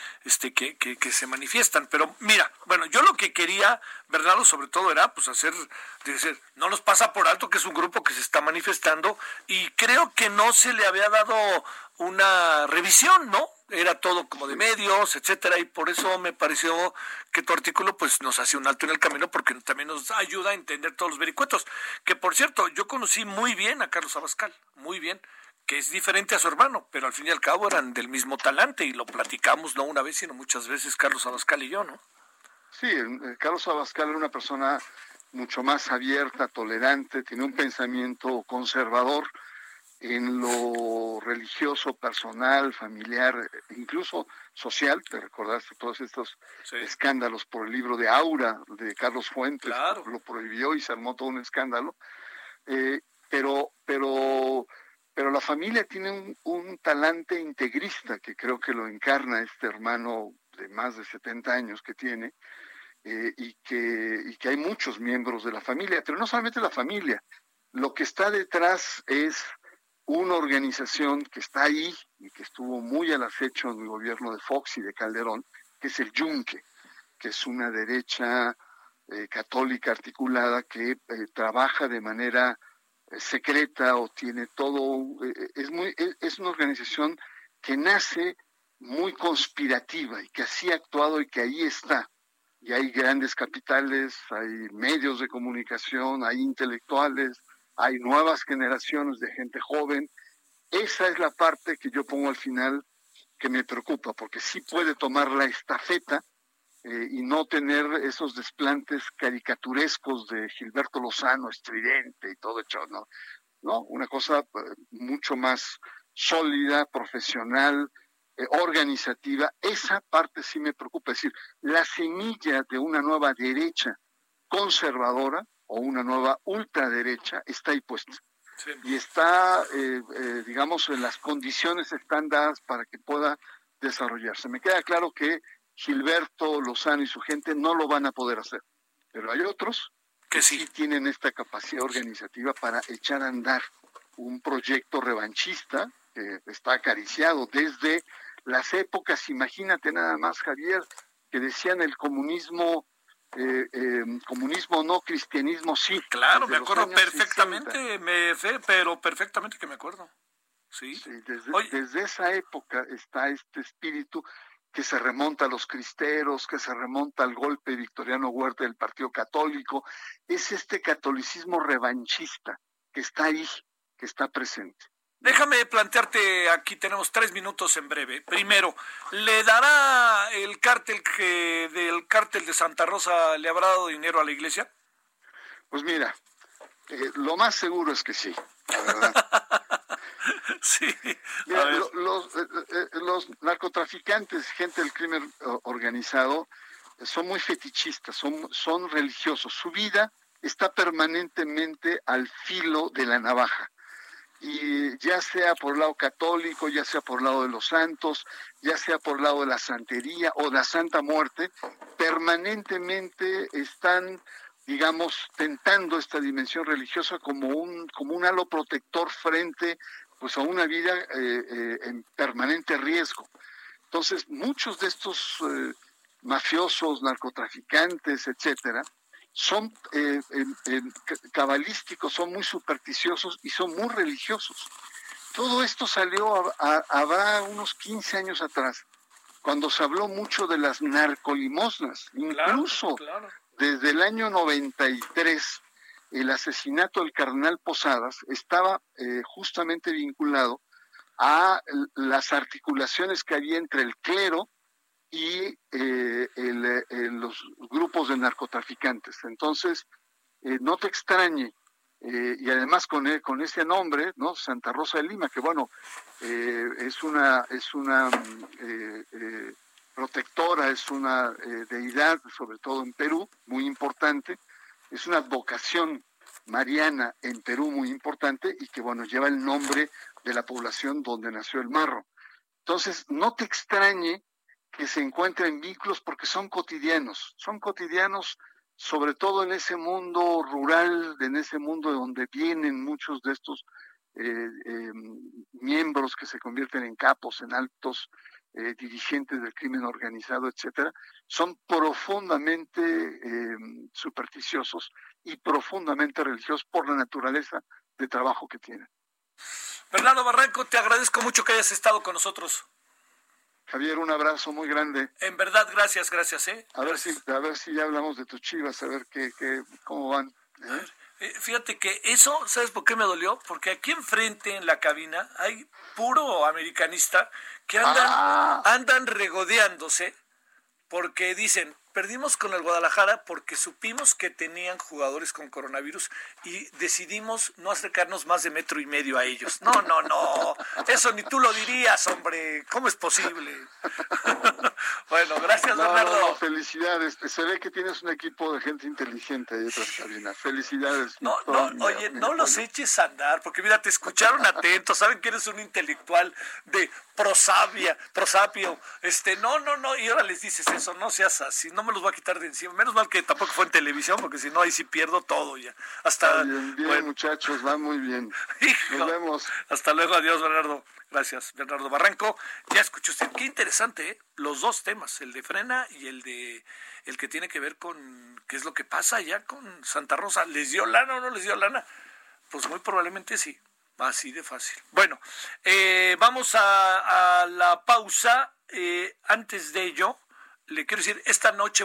que se manifiestan. Pero mira, bueno, yo lo que quería, Bernardo, sobre todo era pues decir, no nos pasa por alto que es un grupo que se está manifestando y creo que no se le había dado una revisión, ¿no? Era todo como de medios, etcétera, y por eso me pareció que tu artículo pues nos hace un alto en el camino porque también nos ayuda a entender todos los vericuetos. Que por cierto, yo conocí muy bien a Carlos Abascal, muy bien, que es diferente a su hermano, pero al fin y al cabo eran del mismo talante y lo platicamos no una vez, sino muchas veces Carlos Abascal y yo, ¿no? Sí, Carlos Abascal era una persona mucho más abierta, tolerante, tenía un pensamiento conservador en lo religioso, personal, familiar, incluso social. Te recordaste todos estos escándalos por el libro de Aura de Carlos Fuentes, lo prohibió y se armó todo un escándalo. Pero la familia tiene un talante integrista que creo que lo encarna este hermano de más de 70 años que tiene, y que hay muchos miembros de la familia, pero no solamente la familia. Lo que está detrás es una organización que está ahí y que estuvo muy al acecho del gobierno de Fox y de Calderón, que es el Yunque, que es una derecha católica articulada que trabaja de manera secreta o tiene todo. Es una organización que nace muy conspirativa y que así ha actuado y que ahí está. y hay grandes capitales, hay medios de comunicación, hay intelectuales, hay nuevas generaciones de gente joven. Esa es la parte que yo pongo al final que me preocupa, porque sí puede tomar la estafeta y no tener esos desplantes caricaturescos de Gilberto Lozano, estridente y todo hecho, ¿no? No, una cosa mucho más sólida, profesional, organizativa. Esa parte sí me preocupa. Es decir, la semilla de una nueva derecha conservadora o una nueva ultraderecha está ahí puesta. Sí. Y está, digamos, en las condiciones están dadas para que pueda desarrollarse. Me queda claro que Gilberto Lozano y su gente no lo van a poder hacer, pero hay otros que sí tienen esta capacidad organizativa para echar a andar un proyecto revanchista que está acariciado desde las épocas, imagínate nada más, Javier, que decían el comunismo, comunismo no, cristianismo sí. Claro, me acuerdo perfectamente, perfectamente que me acuerdo. Sí, sí, desde esa época está este espíritu que se remonta a los cristeros, que se remonta al golpe Victoriano Huerta del Partido Católico. Es este catolicismo revanchista que está ahí, que está presente. Déjame plantearte, aquí tenemos 3 minutos en breve. Primero, ¿le dará el cártel que del cártel de Santa Rosa le habrá dado dinero a la iglesia? Pues mira, lo más seguro es que sí, la verdad. Sí. Mira, los narcotraficantes, gente del crimen organizado, son muy fetichistas, son religiosos. Su vida está permanentemente al filo de la navaja. Y ya sea por el lado católico, ya sea por el lado de los santos, ya sea por el lado de la santería o la Santa Muerte, permanentemente están, digamos, tentando esta dimensión religiosa como un halo protector frente pues a una vida en permanente riesgo. Entonces, muchos de estos mafiosos, narcotraficantes, etcétera, son cabalísticos, son muy supersticiosos y son muy religiosos. Todo esto salió habrá unos 15 años atrás, cuando se habló mucho de las narcolimosnas, incluso claro. Desde el año 93, el asesinato del cardenal Posadas estaba justamente vinculado a las articulaciones que había entre el clero y los grupos de narcotraficantes. Entonces, no te extrañe, y además con ese nombre, ¿no? Santa Rosa de Lima, que bueno, es una protectora, es una deidad, sobre todo en Perú, muy importante. Es una advocación mariana en Perú muy importante y que, bueno, lleva el nombre de la población donde nació el marro. Entonces, no te extrañe que se encuentren vínculos porque son cotidianos sobre todo en ese mundo rural, en ese mundo de donde vienen muchos de estos miembros que se convierten en capos, en altos dirigentes del crimen organizado, etcétera, son profundamente supersticiosos y profundamente religiosos por la naturaleza de trabajo que tienen. Bernardo Barranco, te agradezco mucho que hayas estado con nosotros. Javier, un abrazo muy grande. En verdad, gracias. A ver si ya hablamos de tus Chivas, a ver cómo van. Fíjate que eso, ¿sabes por qué me dolió? Porque aquí enfrente en la cabina hay puro americanista que andan regodeándose porque dicen, perdimos con el Guadalajara porque supimos que tenían jugadores con coronavirus y decidimos no acercarnos más de 1.5 metros a ellos. No, eso ni tú lo dirías, hombre, ¿cómo es posible? Bueno, gracias, Bernardo. No, felicidades. Se ve que tienes un equipo de gente inteligente ahí atrás, Carolina. Felicidades. No, los eches a andar, porque mira, te escucharon atentos, saben que eres un intelectual de prosapio. No, y ahora les dices eso, no seas así, no me los voy a quitar de encima. Menos mal que tampoco fue en televisión, porque si no, ahí sí pierdo todo ya. Hasta bien, muchachos, va muy bien. Hijo, nos vemos. Hasta luego, adiós, Bernardo. Gracias, Bernardo Barranco. Ya escuchó usted, qué interesante, ¿eh? Los dos temas, el de Frena y el que tiene que ver con qué es lo que pasa allá con Santa Rosa. ¿Les dio lana o no les dio lana? Pues muy probablemente sí, así de fácil. Bueno, vamos a la pausa. Antes de ello, le quiero decir, esta noche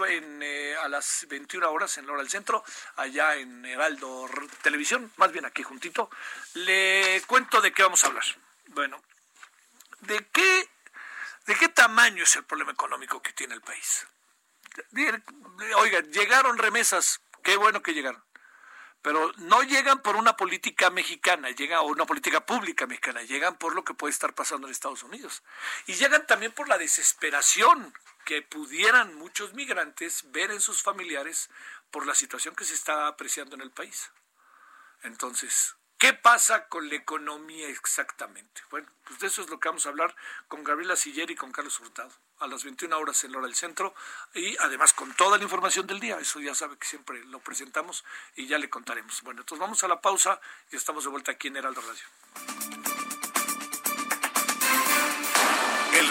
a las 21 horas, en la hora del centro, allá en Heraldo Televisión, más bien aquí juntito, le cuento de qué vamos a hablar. Bueno, ¿de qué tamaño es el problema económico que tiene el país? Oiga, llegaron remesas, qué bueno que llegaron, pero no llegan por una política mexicana, llega una política pública mexicana, llegan por lo que puede estar pasando en Estados Unidos. Y llegan también por la desesperación que pudieran muchos migrantes ver en sus familiares por la situación que se está apreciando en el país. Entonces, ¿qué pasa con la economía exactamente? Bueno, pues de eso es lo que vamos a hablar con Gabriela Siller y con Carlos Hurtado, a las 21 horas en la hora del centro, y además con toda la información del día. Eso ya sabe que siempre lo presentamos y ya le contaremos. Bueno, entonces vamos a la pausa y estamos de vuelta aquí en Heraldo Radio. El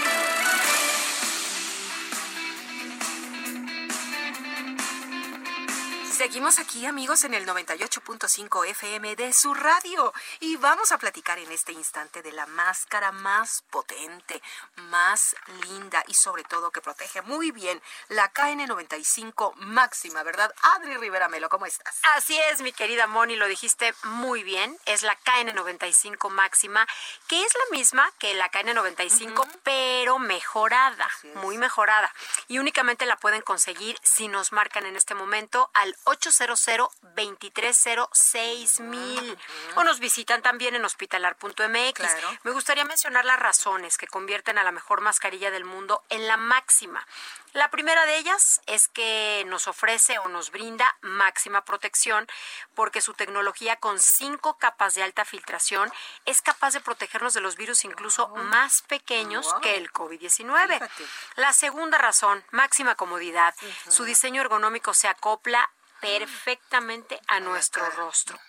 Seguimos aquí, amigos, en el 98.5 FM de su radio, y vamos a platicar en este instante de la máscara más potente, más linda y sobre todo que protege muy bien, la KN95 máxima, ¿verdad? Adri Rivera Melo, ¿cómo estás? Así es, mi querida Moni, lo dijiste muy bien, es la KN95 máxima, que es la misma que la KN95, pero mejorada, muy mejorada, y únicamente la pueden conseguir si nos marcan en este momento al 800-230-6000 o nos visitan también en hospitalar.mx. Claro. Me gustaría mencionar las razones que convierten a la mejor mascarilla del mundo en la máxima. La primera de ellas es que nos ofrece o nos brinda máxima protección porque su tecnología con 5 capas de alta filtración es capaz de protegernos de los virus incluso más pequeños que el COVID-19. Fíjate. La segunda razón, máxima comodidad. Su diseño ergonómico se acopla perfectamente a nuestro rostro.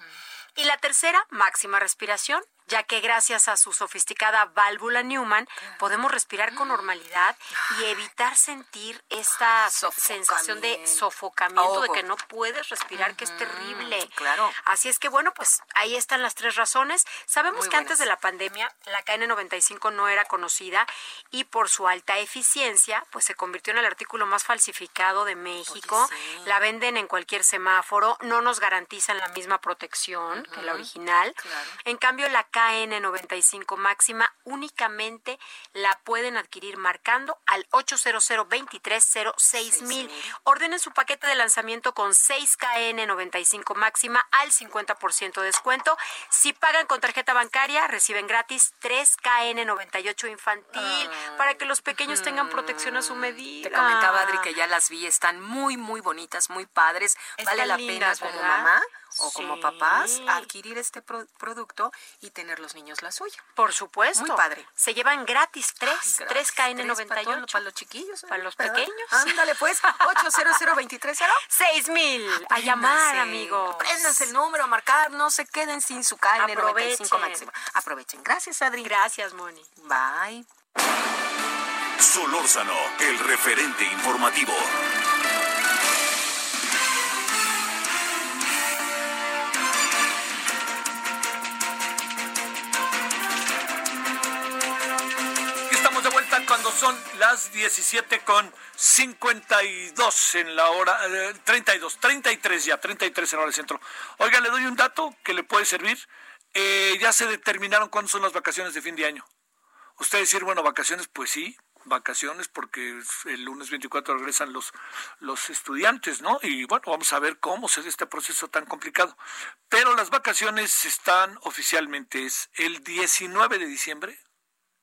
Y la tercera, máxima respiración, ya que gracias a su sofisticada válvula Newman podemos respirar con normalidad y evitar sentir esta sensación de sofocamiento, de que no puedes respirar, que es terrible. Claro. Así es que bueno, pues ahí están las tres razones. Sabemos muy que buenas. Antes de la pandemia la KN95 no era conocida y por su alta eficiencia pues se convirtió en el artículo más falsificado de México. Oye, sí. La venden en cualquier semáforo, no nos garantizan la misma protección que la original. Claro. En cambio la KN95 máxima únicamente la pueden adquirir marcando al 800-230-6000. Ordenen su paquete de lanzamiento con 6 KN95 máxima al 50% de descuento. Si pagan con tarjeta bancaria, reciben gratis 3 KN98 infantil para que los pequeños tengan protección a su medida. Te comentaba, Adri, que ya las vi, están muy, muy bonitas, muy padres. Están vale la lindas, pena ¿verdad? Como mamá o como papás adquirir este producto y tener los niños la suya. Por supuesto. Muy padre. Se llevan gratis 3 KN98. Para los chiquillos. Para los pequeños. Ándale pues, 800-230-6000. A llamar, amigos. Préndanse el número, a marcar, no se queden sin su KN95 máxima. Aprovechen. Gracias, Adri. Gracias, Moni. Bye. Solórzano, el referente informativo. Cuando son las 17:52 en la hora, 33 en la hora del centro. Oiga, le doy un dato que le puede servir. Ya se determinaron cuándo son las vacaciones de fin de año. Usted decir, bueno, vacaciones, pues sí, vacaciones, porque el lunes 24 regresan los estudiantes, ¿no? Y bueno, vamos a ver cómo se da este proceso tan complicado. Pero las vacaciones están oficialmente, es el 19 de diciembre.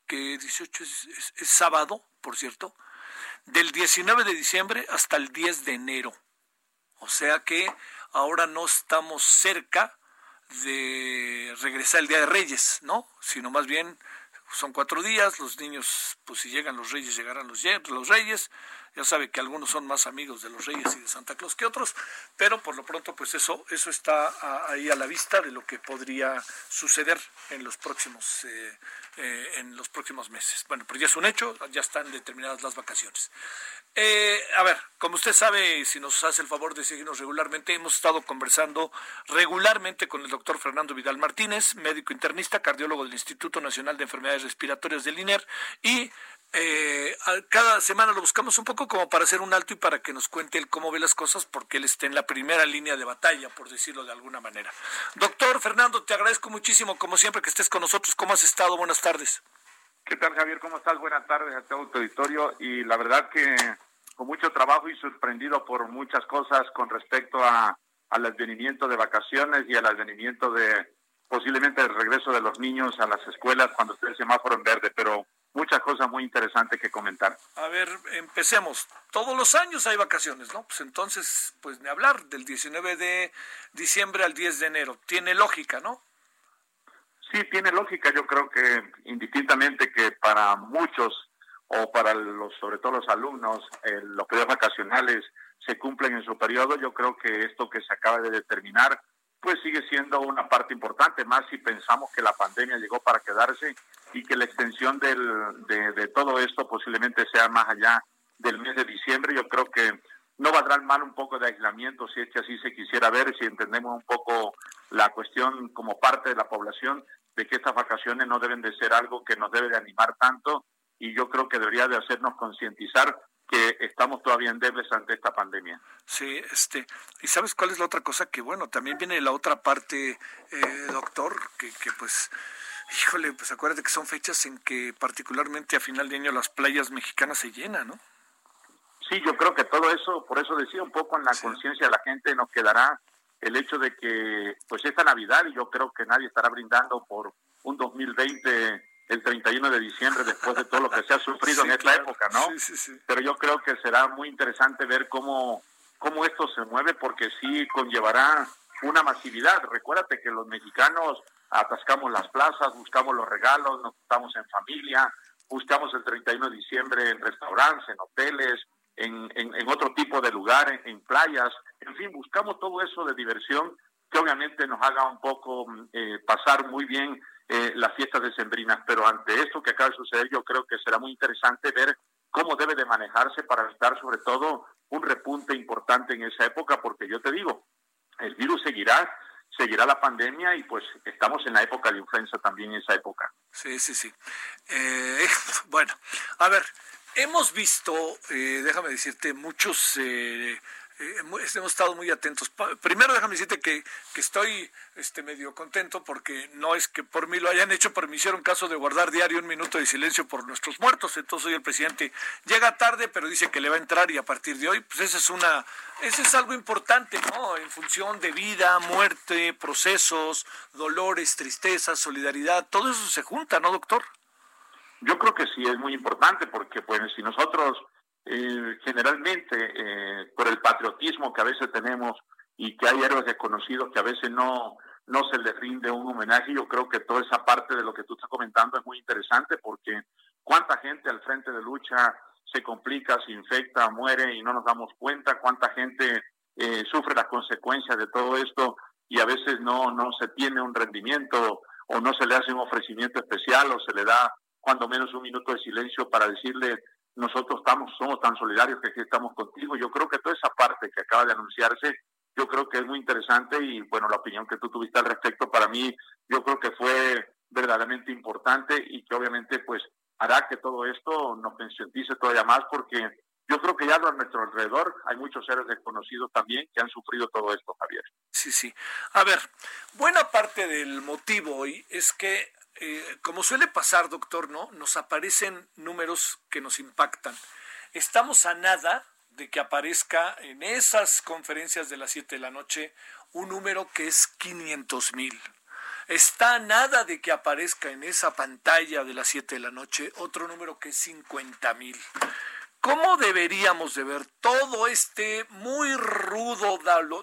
Que 18 es sábado, por cierto, del 19 de diciembre hasta el 10 de enero. O sea que ahora no estamos cerca de regresar el Día de Reyes, ¿no? Sino más bien son 4 días, los niños, pues si llegan los Reyes, llegarán los Reyes, Ya sabe que algunos son más amigos de los Reyes y de Santa Claus que otros, pero por lo pronto pues eso está ahí a la vista de lo que podría suceder en los próximos meses. Bueno, pues ya es un hecho, ya están determinadas las vacaciones. A ver, como usted sabe, si nos hace el favor de seguirnos regularmente, hemos estado conversando regularmente con el doctor Fernando Vidal Martínez, médico internista, cardiólogo del Instituto Nacional de Enfermedades Respiratorias del INER, y cada semana lo buscamos un poco como para hacer un alto y para que nos cuente él cómo ve las cosas, porque él está en la primera línea de batalla, por decirlo de alguna manera. Doctor Fernando, te agradezco muchísimo, como siempre, que estés con nosotros. ¿Cómo has estado? Buenas tardes. ¿Qué tal, Javier? ¿Cómo estás? Buenas tardes a todo tu auditorio. Y la verdad que con mucho trabajo y sorprendido por muchas cosas con respecto al advenimiento de vacaciones y al advenimiento de posiblemente el regreso de los niños a las escuelas cuando esté el semáforo en verde, pero muchas cosas muy interesantes que comentar. A ver, empecemos. Todos los años hay vacaciones, ¿no? Pues entonces, pues ni hablar, del 19 de diciembre al 10 de enero. Tiene lógica, ¿no? Sí, tiene lógica. Yo creo que indistintamente que para muchos, o para sobre todo los alumnos, los periodos vacacionales se cumplen en su periodo. Yo creo que esto que se acaba de determinar pues sigue siendo una parte importante, más si pensamos que la pandemia llegó para quedarse y que la extensión de todo esto posiblemente sea más allá del mes de diciembre. Yo creo que no valdrá mal un poco de aislamiento, si es que así se quisiera ver, si entendemos un poco la cuestión como parte de la población, de que estas vacaciones no deben de ser algo que nos debe de animar tanto, y yo creo que debería de hacernos concientizar que estamos todavía endebles ante esta pandemia. Sí, ¿y sabes cuál es la otra cosa? Que bueno, también viene la otra parte, doctor, que pues, híjole, pues acuérdate que son fechas en que particularmente a final de año las playas mexicanas se llenan, ¿no? Sí, yo creo que todo eso, por eso decía, un poco en la conciencia de la gente nos quedará el hecho de que pues esta Navidad, y yo creo que nadie estará brindando por un 2020 el 31 de diciembre, después de todo lo que se ha sufrido en esta época, ¿no? Sí, sí, sí. Pero yo creo que será muy interesante ver cómo esto se mueve, porque sí conllevará una masividad. Recuérdate que los mexicanos atascamos las plazas, buscamos los regalos, nos juntamos en familia, buscamos el 31 de diciembre en restaurantes, en hoteles, en otro tipo de lugares, en playas, en fin, buscamos todo eso de diversión que obviamente nos haga un poco pasar muy bien las fiestas decembrinas, pero ante esto que acaba de suceder, yo creo que será muy interesante ver cómo debe de manejarse para evitar sobre todo un repunte importante en esa época, porque yo te digo, el virus seguirá la pandemia y pues estamos en la época de influenza también en esa época. Sí, sí, sí. Bueno, a ver, hemos visto, déjame decirte, muchos... hemos estado muy atentos. Primero déjame decirte que estoy medio contento, porque no es que por mí lo hayan hecho, pero me hicieron caso de guardar diario un minuto de silencio por nuestros muertos. Entonces hoy el presidente llega tarde, pero dice que le va a entrar, y a partir de hoy pues ese es algo importante, ¿no? En función de vida, muerte, procesos, dolores, tristezas, solidaridad, todo eso se junta, ¿no, doctor? Yo creo que sí, es muy importante, porque pues si nosotros generalmente por el patriotismo que a veces tenemos y que hay héroes desconocidos que a veces no se les rinde un homenaje, yo creo que toda esa parte de lo que tú estás comentando es muy interesante, porque cuánta gente al frente de lucha se complica, se infecta, muere y no nos damos cuenta, cuánta gente sufre las consecuencias de todo esto y a veces no se tiene un rendimiento o no se le hace un ofrecimiento especial o se le da cuando menos un minuto de silencio para decirle: nosotros somos tan solidarios que aquí estamos contigo. Yo creo que toda esa parte que acaba de anunciarse, yo creo que es muy interesante, y bueno, la opinión que tú tuviste al respecto, para mí, yo creo que fue verdaderamente importante y que obviamente pues hará que todo esto nos concientice todavía más, porque yo creo que ya a nuestro alrededor hay muchos seres desconocidos también que han sufrido todo esto, Javier. Sí, sí. A ver, buena parte del motivo hoy es que como suele pasar, doctor, ¿no? Nos aparecen números que nos impactan. Estamos a nada de que aparezca en esas conferencias de las 7 de la noche un número que es 500,000. Está a nada de que aparezca en esa pantalla de las 7 de la noche otro número que es 50,000. ¿Cómo deberíamos de ver todo este muy rudo,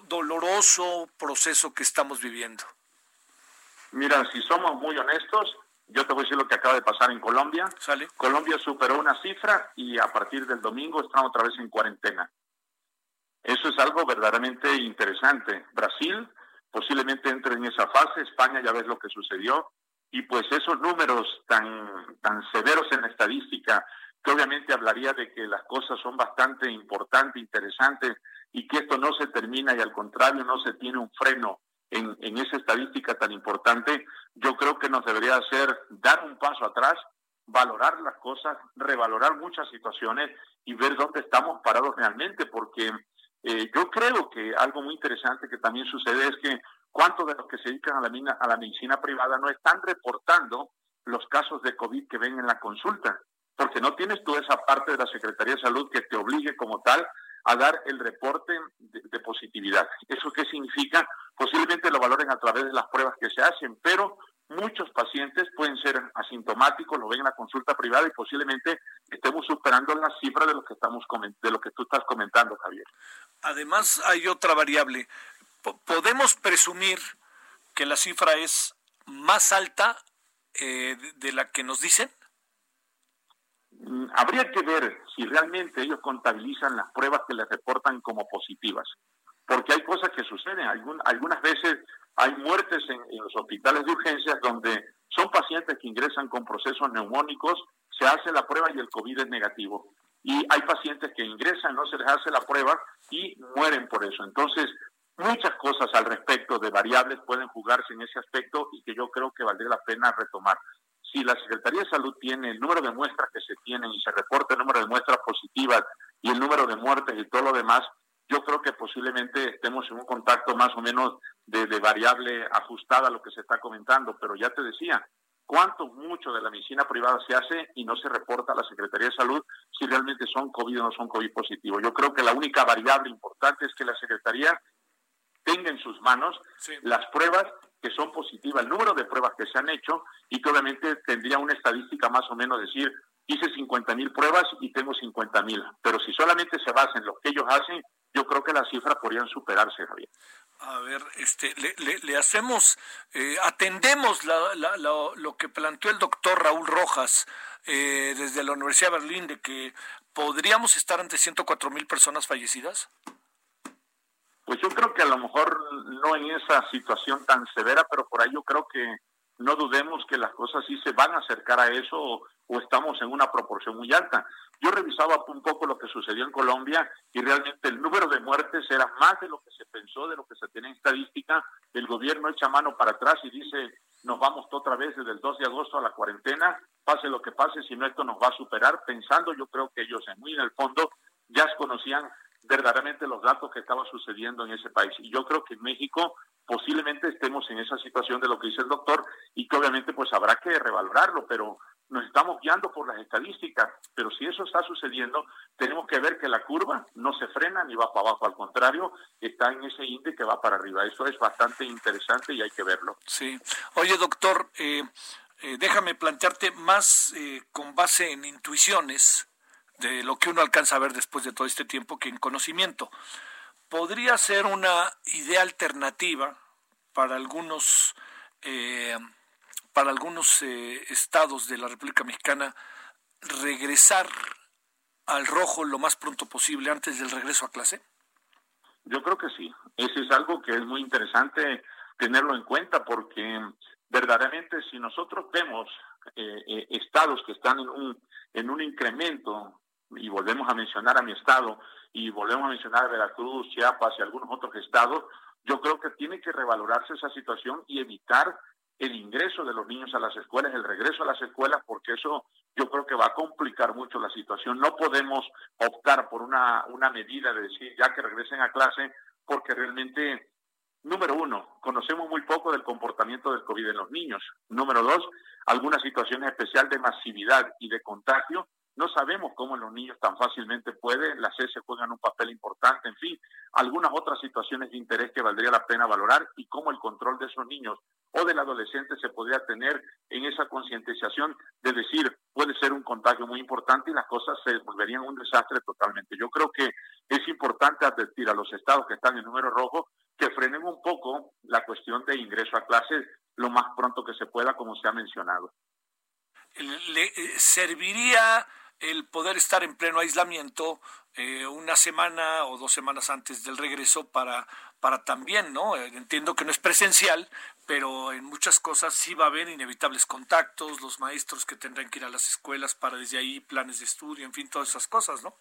doloroso proceso que estamos viviendo? Mira, si somos muy honestos, Yo te voy a decir lo que acaba de pasar en Colombia. ¿Sale? Colombia superó una cifra y a partir del domingo están otra vez en cuarentena. Eso es algo verdaderamente interesante. Brasil posiblemente entre en esa fase, España ya ves lo que sucedió, y pues esos números tan severos en la estadística, que obviamente hablaría de que las cosas son bastante importantes, interesantes, y que esto no se termina y al contrario no se tiene un freno en esa estadística tan importante, yo creo que nos debería hacer dar un paso atrás, valorar las cosas, revalorar muchas situaciones y ver dónde estamos parados realmente, porque yo creo que algo muy interesante que también sucede es que cuántos de los que se dedican a la medicina privada no están reportando los casos de COVID que ven en la consulta, porque no tienes tú esa parte de la Secretaría de Salud que te obligue como tal a dar el reporte de positividad. ¿Eso qué significa? Posiblemente lo valoren a través de las pruebas que se hacen, pero muchos pacientes pueden ser asintomáticos, lo ven en la consulta privada y posiblemente estemos superando las cifras de lo que tú estás comentando, Javier. Además, hay otra variable. Podemos presumir que la cifra es más alta de la que nos dicen. Habría que ver si realmente ellos contabilizan las pruebas que les reportan como positivas, porque hay cosas que suceden. Algunas veces hay muertes en los hospitales de urgencias donde son pacientes que ingresan con procesos neumónicos, se hace la prueba y el COVID es negativo. Y hay pacientes que ingresan, no se les hace la prueba y mueren por eso. Entonces, muchas cosas al respecto de variables pueden jugarse en ese aspecto y que yo creo que valdría la pena retomar. Si la Secretaría de Salud tiene el número de muestras que se tienen y se reporta el número de muestras positivas y el número de muertes y todo lo demás, yo creo que posiblemente estemos en un contacto más o menos de variable ajustada a lo que se está comentando. Pero ya te decía, mucho de la medicina privada se hace y no se reporta a la Secretaría de Salud si realmente son COVID o no son COVID positivo. Yo creo que la única variable importante es que la Secretaría tenga en sus manos las pruebas que son positivas, el número de pruebas que se han hecho, y que obviamente tendría una estadística más o menos decir, hice 50,000 pruebas y tengo 50,000. Pero si solamente se basa en lo que ellos hacen, yo creo que las cifras podrían superarse, Javier. A ver, le hacemos, atendemos lo que planteó el doctor Raúl Rojas desde la Universidad de Berlín, de que podríamos estar ante 104,000 personas fallecidas. Pues yo creo que a lo mejor no en esa situación tan severa, pero por ahí yo creo que no dudemos que las cosas sí se van a acercar a eso o estamos en una proporción muy alta. Yo revisaba un poco lo que sucedió en Colombia y realmente el número de muertes era más de lo que se pensó, de lo que se tenía en estadística. El gobierno echa mano para atrás y dice, nos vamos otra vez desde el 2 de agosto a la cuarentena, pase lo que pase, si no esto nos va a superar, pensando yo creo que ellos muy en el fondo ya conocían verdaderamente los datos que estaban sucediendo en ese país. Y yo creo que en México posiblemente estemos en esa situación de lo que dice el doctor y que obviamente pues habrá que revalorarlo, pero nos estamos guiando por las estadísticas. Pero si eso está sucediendo, tenemos que ver que la curva no se frena ni va para abajo, al contrario, está en ese índice que va para arriba. Eso es bastante interesante y hay que verlo. Sí. Oye, doctor, déjame plantearte más con base en intuiciones de lo que uno alcanza a ver después de todo este tiempo, que en conocimiento. ¿Podría ser una idea alternativa para algunos estados de la República Mexicana regresar al rojo lo más pronto posible antes del regreso a clase? Yo creo que sí. Ese es algo que es muy interesante tenerlo en cuenta, porque verdaderamente si nosotros vemos estados que están en un incremento, y volvemos a mencionar a mi estado, y volvemos a mencionar a Veracruz, Chiapas y algunos otros estados, yo creo que tiene que revalorarse esa situación y evitar el ingreso de los niños a las escuelas, el regreso a las escuelas, porque eso yo creo que va a complicar mucho la situación. No podemos optar por una medida de decir ya que regresen a clase, porque realmente, número uno, conocemos muy poco del comportamiento del COVID en los niños. Número dos, algunas situaciones especiales de masividad y de contagio. No sabemos cómo en los niños tan fácilmente las heces juegan un papel importante, en fin, algunas otras situaciones de interés que valdría la pena valorar y cómo el control de esos niños o del adolescente se podría tener en esa concientización de decir, puede ser un contagio muy importante y las cosas se volverían un desastre totalmente. Yo creo que es importante advertir a los estados que están en número rojo que frenen un poco la cuestión de ingreso a clases lo más pronto que se pueda, como se ha mencionado. le serviría el poder estar en pleno aislamiento una semana o 2 semanas antes del regreso para también, ¿no? Entiendo que no es presencial, pero en muchas cosas sí va a haber inevitables contactos, los maestros que tendrán que ir a las escuelas para desde ahí planes de estudio, en fin, todas esas cosas, ¿no?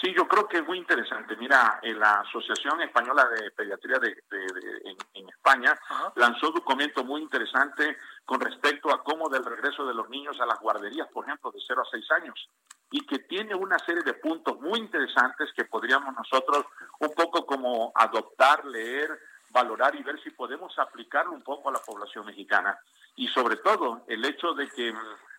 Sí, yo creo que es muy interesante. Mira, la Asociación Española de Pediatría en España lanzó un documento muy interesante con respecto a cómo del regreso de los niños a las guarderías, por ejemplo, de 0 a 6 años, y que tiene una serie de puntos muy interesantes que podríamos nosotros un poco como adoptar, leer, valorar y ver si podemos aplicarlo un poco a la población mexicana. Y sobre todo, el hecho de que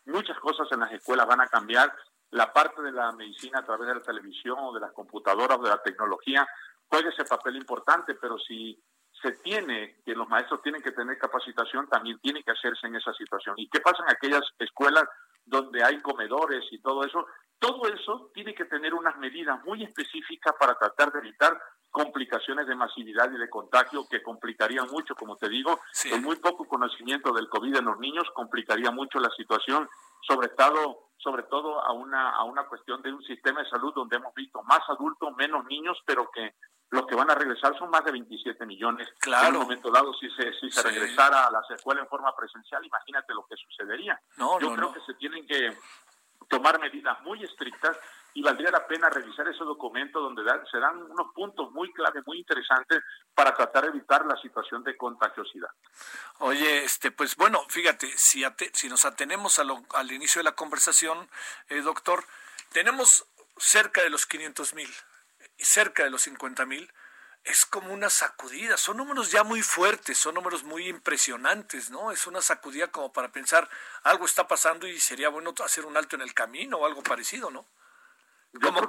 muchas cosas en las escuelas van a cambiar. La parte de la medicina a través de la televisión o de las computadoras o de la tecnología juega ese papel importante, pero si se tiene que los maestros tienen que tener capacitación, también tiene que hacerse en esa situación. ¿Y qué pasa en aquellas escuelas donde hay comedores y todo eso? Todo eso tiene que tener unas medidas muy específicas para tratar de evitar complicaciones de masividad y de contagio que complicarían mucho, como te digo, el muy poco conocimiento del COVID en los niños complicaría mucho la situación, sobre todo a una cuestión de un sistema de salud donde hemos visto más adultos, menos niños, pero que los que van a regresar son más de 27 millones. Claro. En un momento dado, si se regresara a las escuelas en forma presencial, imagínate lo que sucedería. Yo creo que se tienen que tomar medidas muy estrictas y valdría la pena revisar ese documento donde se dan unos puntos muy claves, muy interesantes para tratar de evitar la situación de contagiosidad. Oye, pues bueno, fíjate, si nos atenemos al inicio de la conversación, doctor, tenemos cerca de los 500,000, cerca de los 50,000, es como una sacudida, son números ya muy fuertes, son números muy impresionantes, ¿no? Es una sacudida como para pensar, algo está pasando y sería bueno hacer un alto en el camino o algo parecido, ¿no? Yo creo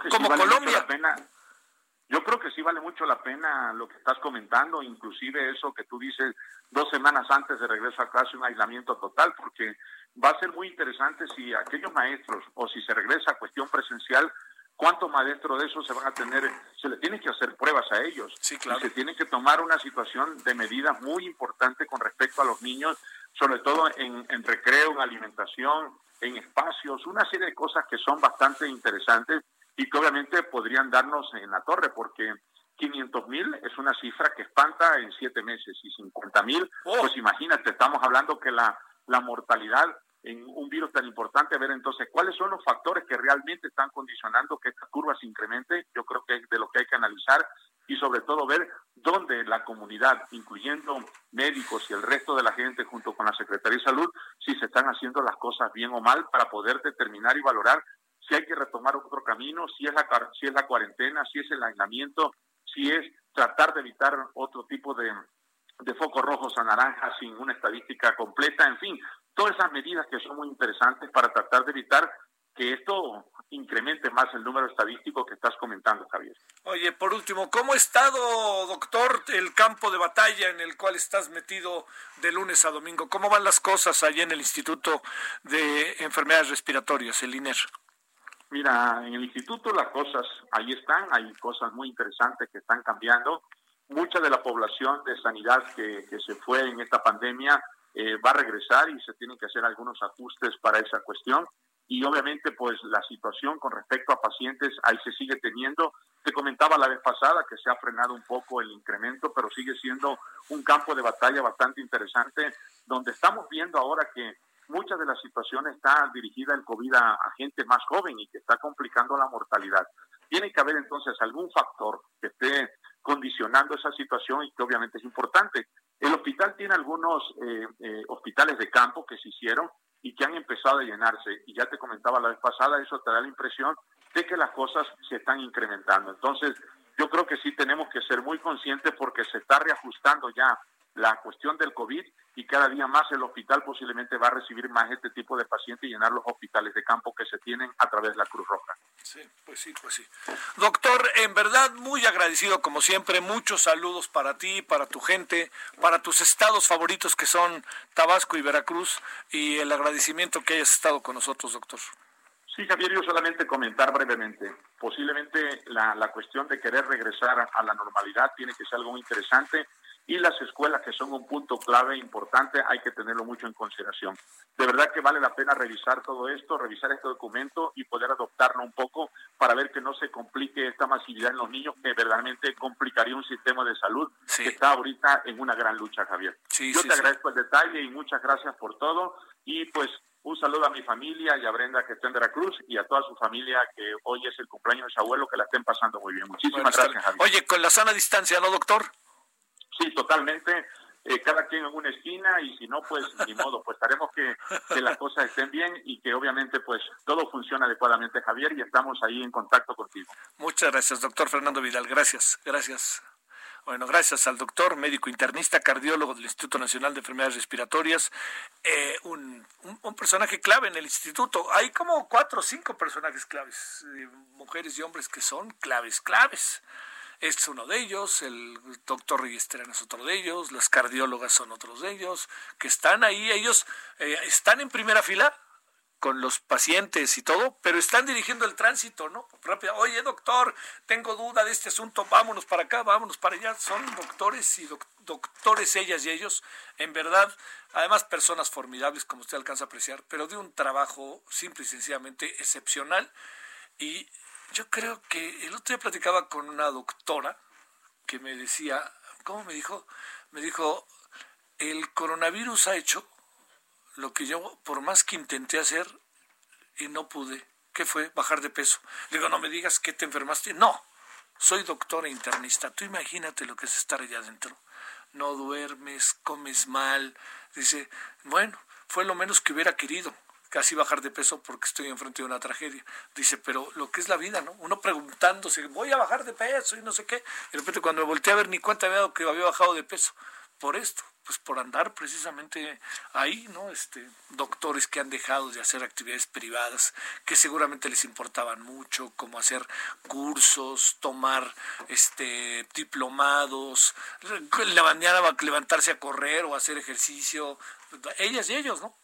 que sí vale mucho la pena lo que estás comentando, inclusive eso que tú dices 2 semanas antes de regreso a clase, un aislamiento total, porque va a ser muy interesante si aquellos maestros o si se regresa a cuestión presencial, cuántos maestros de esos se van a tener, se le tienen que hacer pruebas a ellos. Sí, claro. Y se tienen que tomar una situación de medidas muy importante con respecto a los niños, sobre todo en recreo, en alimentación, en espacios, una serie de cosas que son bastante interesantes y que obviamente podrían darnos en la torre, porque 500,000 es una cifra que espanta en 7 meses y 50,000, pues imagínate, estamos hablando que la mortalidad en un virus tan importante, a ver entonces cuáles son los factores que realmente están condicionando que esta curva se incremente. Yo creo que es de lo que hay que analizar y sobre todo ver dónde la comunidad, incluyendo médicos y el resto de la gente junto con la Secretaría de Salud, si se están haciendo las cosas bien o mal para poder determinar y valorar si hay que retomar otro camino, si es la cuarentena, si es el aislamiento, si es tratar de evitar otro tipo de focos rojos a naranjas sin una estadística completa, en fin, todas esas medidas que son muy interesantes para tratar de evitar que esto incremente más el número estadístico que estás comentando, Javier. Oye, por último, ¿cómo ha estado, doctor, el campo de batalla en el cual estás metido de lunes a domingo? ¿Cómo van las cosas allá en el Instituto de Enfermedades Respiratorias, el INER? Mira, en el instituto las cosas ahí están, hay cosas muy interesantes que están cambiando. Mucha de la población de sanidad que se fue en esta pandemia va a regresar y se tienen que hacer algunos ajustes para esa cuestión. Y obviamente pues la situación con respecto a pacientes ahí se sigue teniendo. Te comentaba la vez pasada que se ha frenado un poco el incremento, pero sigue siendo un campo de batalla bastante interesante, donde estamos viendo ahora que muchas de las situaciones está dirigida el COVID a gente más joven y que está complicando la mortalidad. Tiene que haber entonces algún factor que esté condicionando esa situación y que obviamente es importante. El hospital tiene algunos hospitales de campo que se hicieron y que han empezado a llenarse. Y ya te comentaba la vez pasada, eso te da la impresión de que las cosas se están incrementando. Entonces, yo creo que sí tenemos que ser muy conscientes porque se está reajustando ya la cuestión del COVID y cada día más el hospital posiblemente va a recibir más este tipo de pacientes y llenar los hospitales de campo que se tienen a través de la Cruz Roja. Sí. Doctor, en verdad muy agradecido como siempre, muchos saludos para ti, para tu gente, para tus estados favoritos que son Tabasco y Veracruz y el agradecimiento que hayas estado con nosotros, doctor. Sí, Javier, yo solamente comentar brevemente. Posiblemente la cuestión de querer regresar a la normalidad tiene que ser algo muy interesante. y las escuelas, que son un punto clave importante, hay que tenerlo mucho en consideración. De verdad que vale la pena revisar todo esto, revisar este documento y poder adoptarlo un poco para ver que no se complique esta masividad en los niños, que verdaderamente complicaría un sistema de salud que está ahorita en una gran lucha, Javier. Yo te agradezco el detalle y muchas gracias por todo, y pues un saludo a mi familia y a Brenda, que está en Veracruz, y a toda su familia, que hoy es el cumpleaños de su abuelo, que la estén pasando muy bien. Muchísimas gracias, Javier. Oye, con la sana distancia, ¿no, doctor? Sí, totalmente. Cada quien en una esquina, y si no, pues ni modo, pues haremos que las cosas estén bien y que obviamente pues todo funcione adecuadamente, Javier, y estamos ahí en contacto contigo. Muchas gracias, doctor Fernando Vidal. Gracias. Bueno, gracias al doctor, médico internista, cardiólogo del Instituto Nacional de Enfermedades Respiratorias, un personaje clave en el instituto. Hay como 4 o 5 personajes claves, mujeres y hombres que son claves. Este es uno de ellos, el doctor Reyesterán es otro de ellos, las cardiólogas son otros de ellos, que están ahí, ellos están en primera fila con los pacientes y todo, pero están dirigiendo el tránsito, ¿no? Rápido. Oye, doctor, tengo duda de este asunto, vámonos para acá, vámonos para allá. Son doctores y doctores ellas y ellos, en verdad, además personas formidables, como usted alcanza a apreciar, pero de un trabajo simple y sencillamente excepcional. Y yo creo que el otro día platicaba con una doctora que me decía, ¿cómo me dijo? Me dijo, el coronavirus ha hecho lo que yo, por más que intenté hacer y no pude, ¿qué fue? Bajar de peso. Le digo, no me digas que te enfermaste. No, soy doctora internista. Tú imagínate lo que es estar allá adentro. No duermes, comes mal. Dice, bueno, fue lo menos que hubiera querido, casi bajar de peso porque estoy enfrente de una tragedia. Dice, pero lo que es la vida, ¿no? Uno preguntándose, voy a bajar de peso y no sé qué. De repente cuando me volteé a ver, ni cuenta había dado que había bajado de peso. Por esto, pues por andar precisamente ahí, ¿no? Doctores que han dejado de hacer actividades privadas que seguramente les importaban mucho, como hacer cursos, tomar diplomados, la mañana levantarse a correr o hacer ejercicio, ellas y ellos, ¿no?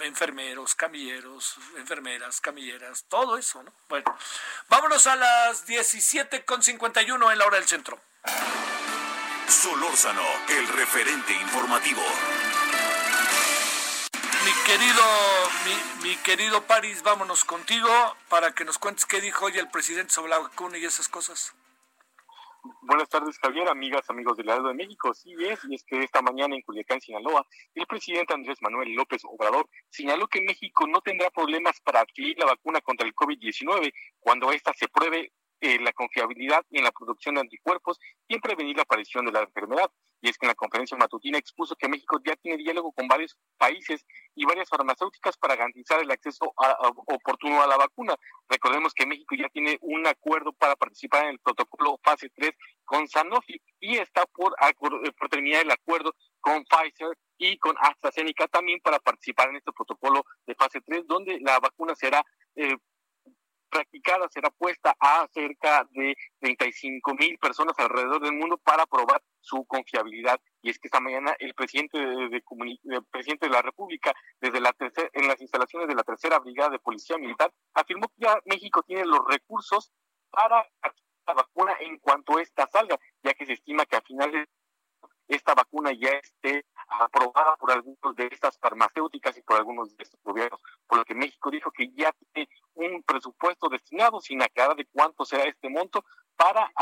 Enfermeros, camilleros, enfermeras, camilleras, todo eso, ¿no? Bueno, vámonos a las 17:51 en la hora del centro. Solórzano, el referente informativo. Mi querido París, vámonos contigo para que nos cuentes qué dijo hoy el presidente sobre la vacuna y esas cosas. Buenas tardes, Javier, amigas, amigos del Heraldo de México. Sí es, y es que esta mañana en Culiacán, Sinaloa, el presidente Andrés Manuel López Obrador señaló que México no tendrá problemas para adquirir la vacuna contra el COVID-19 cuando ésta se pruebe la confiabilidad en la producción de anticuerpos y en prevenir la aparición de la enfermedad. Y es que en la conferencia matutina expuso que México ya tiene diálogo con varios países y varias farmacéuticas para garantizar el acceso oportuno a la vacuna. Recordemos que México ya tiene un acuerdo para participar en el protocolo fase 3 con Sanofi y está por terminar el acuerdo con Pfizer y con AstraZeneca también para participar en este protocolo de fase 3, donde la vacuna será practicada, será puesta a cerca de 35,000 personas alrededor del mundo para probar su confiabilidad. Y es que esta mañana el presidente de la República, desde en las instalaciones de la Tercera Brigada de Policía Militar, afirmó que ya México tiene los recursos para la vacuna en cuanto ésta salga, ya que se estima que a finales esta vacuna ya esté aprobada por algunos de estas farmacéuticas y por algunos de estos gobiernos, por lo que México dijo que ya tiene un presupuesto destinado, sin aclarar de cuánto será este monto, para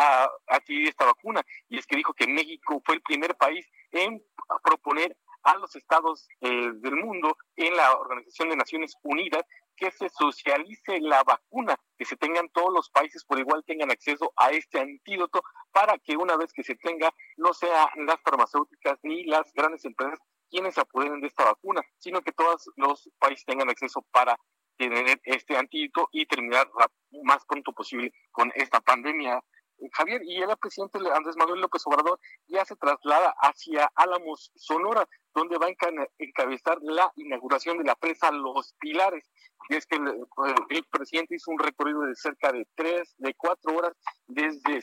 adquirir esta vacuna. Y es que dijo que México fue el primer país en proponer a los estados del mundo en la Organización de Naciones Unidas que se socialice la vacuna, que se tengan todos los países por igual, tengan acceso a este antídoto, para que una vez que se tenga, no sean las farmacéuticas ni las grandes empresas quienes se apoderen de esta vacuna, sino que todos los países tengan acceso para tener este antídoto y terminar lo más pronto posible con esta pandemia. Javier, y el presidente Andrés Manuel López Obrador ya se traslada hacia Álamos, Sonora, donde va a encabezar la inauguración de la presa Los Pilares. Y es que el presidente hizo un recorrido de cerca de 4 horas desde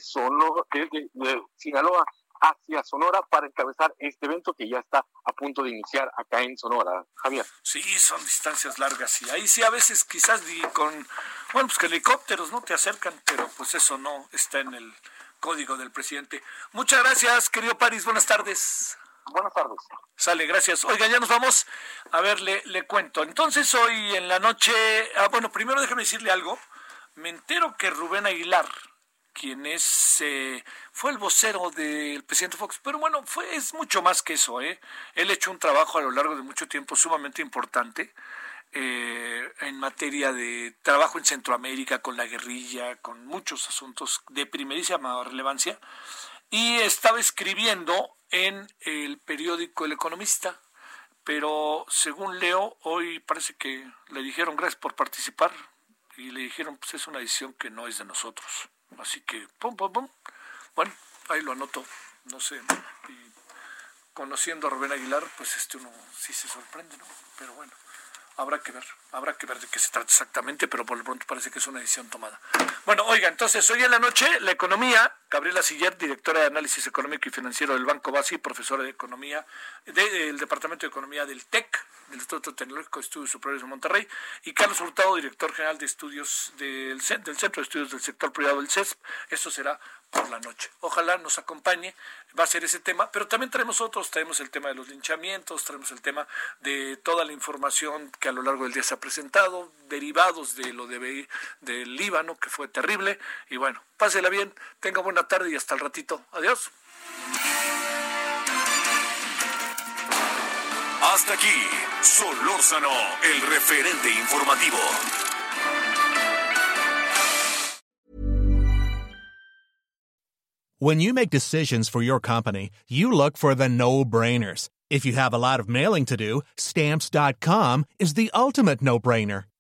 Sinaloa hacia Sonora para encabezar este evento que ya está a punto de iniciar acá en Sonora, Javier. Sí, son distancias largas y ahí sí a veces quizás con helicópteros no te acercan, pero pues eso no está en el código del presidente. Muchas gracias, querido París. Buenas tardes. Buenas tardes. Sale, gracias. Oiga, ya nos vamos. A ver, le cuento. Entonces, hoy en la noche... bueno, primero déjame decirle algo. Me entero que Rubén Aguilar, quien es fue el vocero del presidente Fox, pero bueno, es mucho más que eso. Él ha hecho un trabajo a lo largo de mucho tiempo sumamente importante en materia de trabajo en Centroamérica, con la guerrilla, con muchos asuntos de primerísima relevancia. Y estaba escribiendo en el periódico El Economista, pero según leo, hoy parece que le dijeron gracias por participar y le dijeron pues es una decisión que no es de nosotros. Así que, pum, pum, pum. Bueno, ahí lo anoto, no sé. Y conociendo a Rubén Aguilar, pues uno sí se sorprende, ¿no? Pero bueno, habrá que ver de qué se trata exactamente, pero por lo pronto parece que es una decisión tomada. Bueno, oiga, entonces, hoy en la noche, la economía, Gabriela Siller, directora de Análisis Económico y Financiero del Banco BASI, profesora de Economía, del Departamento de Economía del TEC, del Instituto Tecnológico de Estudios Superiores de Monterrey, y Carlos Hurtado, director general de estudios del Centro de Estudios del Sector Privado del CESP. Esto será por la noche. Ojalá nos acompañe, va a ser ese tema, pero también traemos otros, traemos el tema de los linchamientos, traemos el tema de toda la información que a lo largo del día se ha presentado, derivados de lo del Líbano, que fue terrible, y bueno, pásela bien, tenga buena tarde y hasta el ratito. Adiós. Hasta aquí, Solórzano, el referente informativo. When you make decisions for your company, you look for the no-brainers. If you have a lot of mailing to do, Stamps.com is the ultimate no-brainer.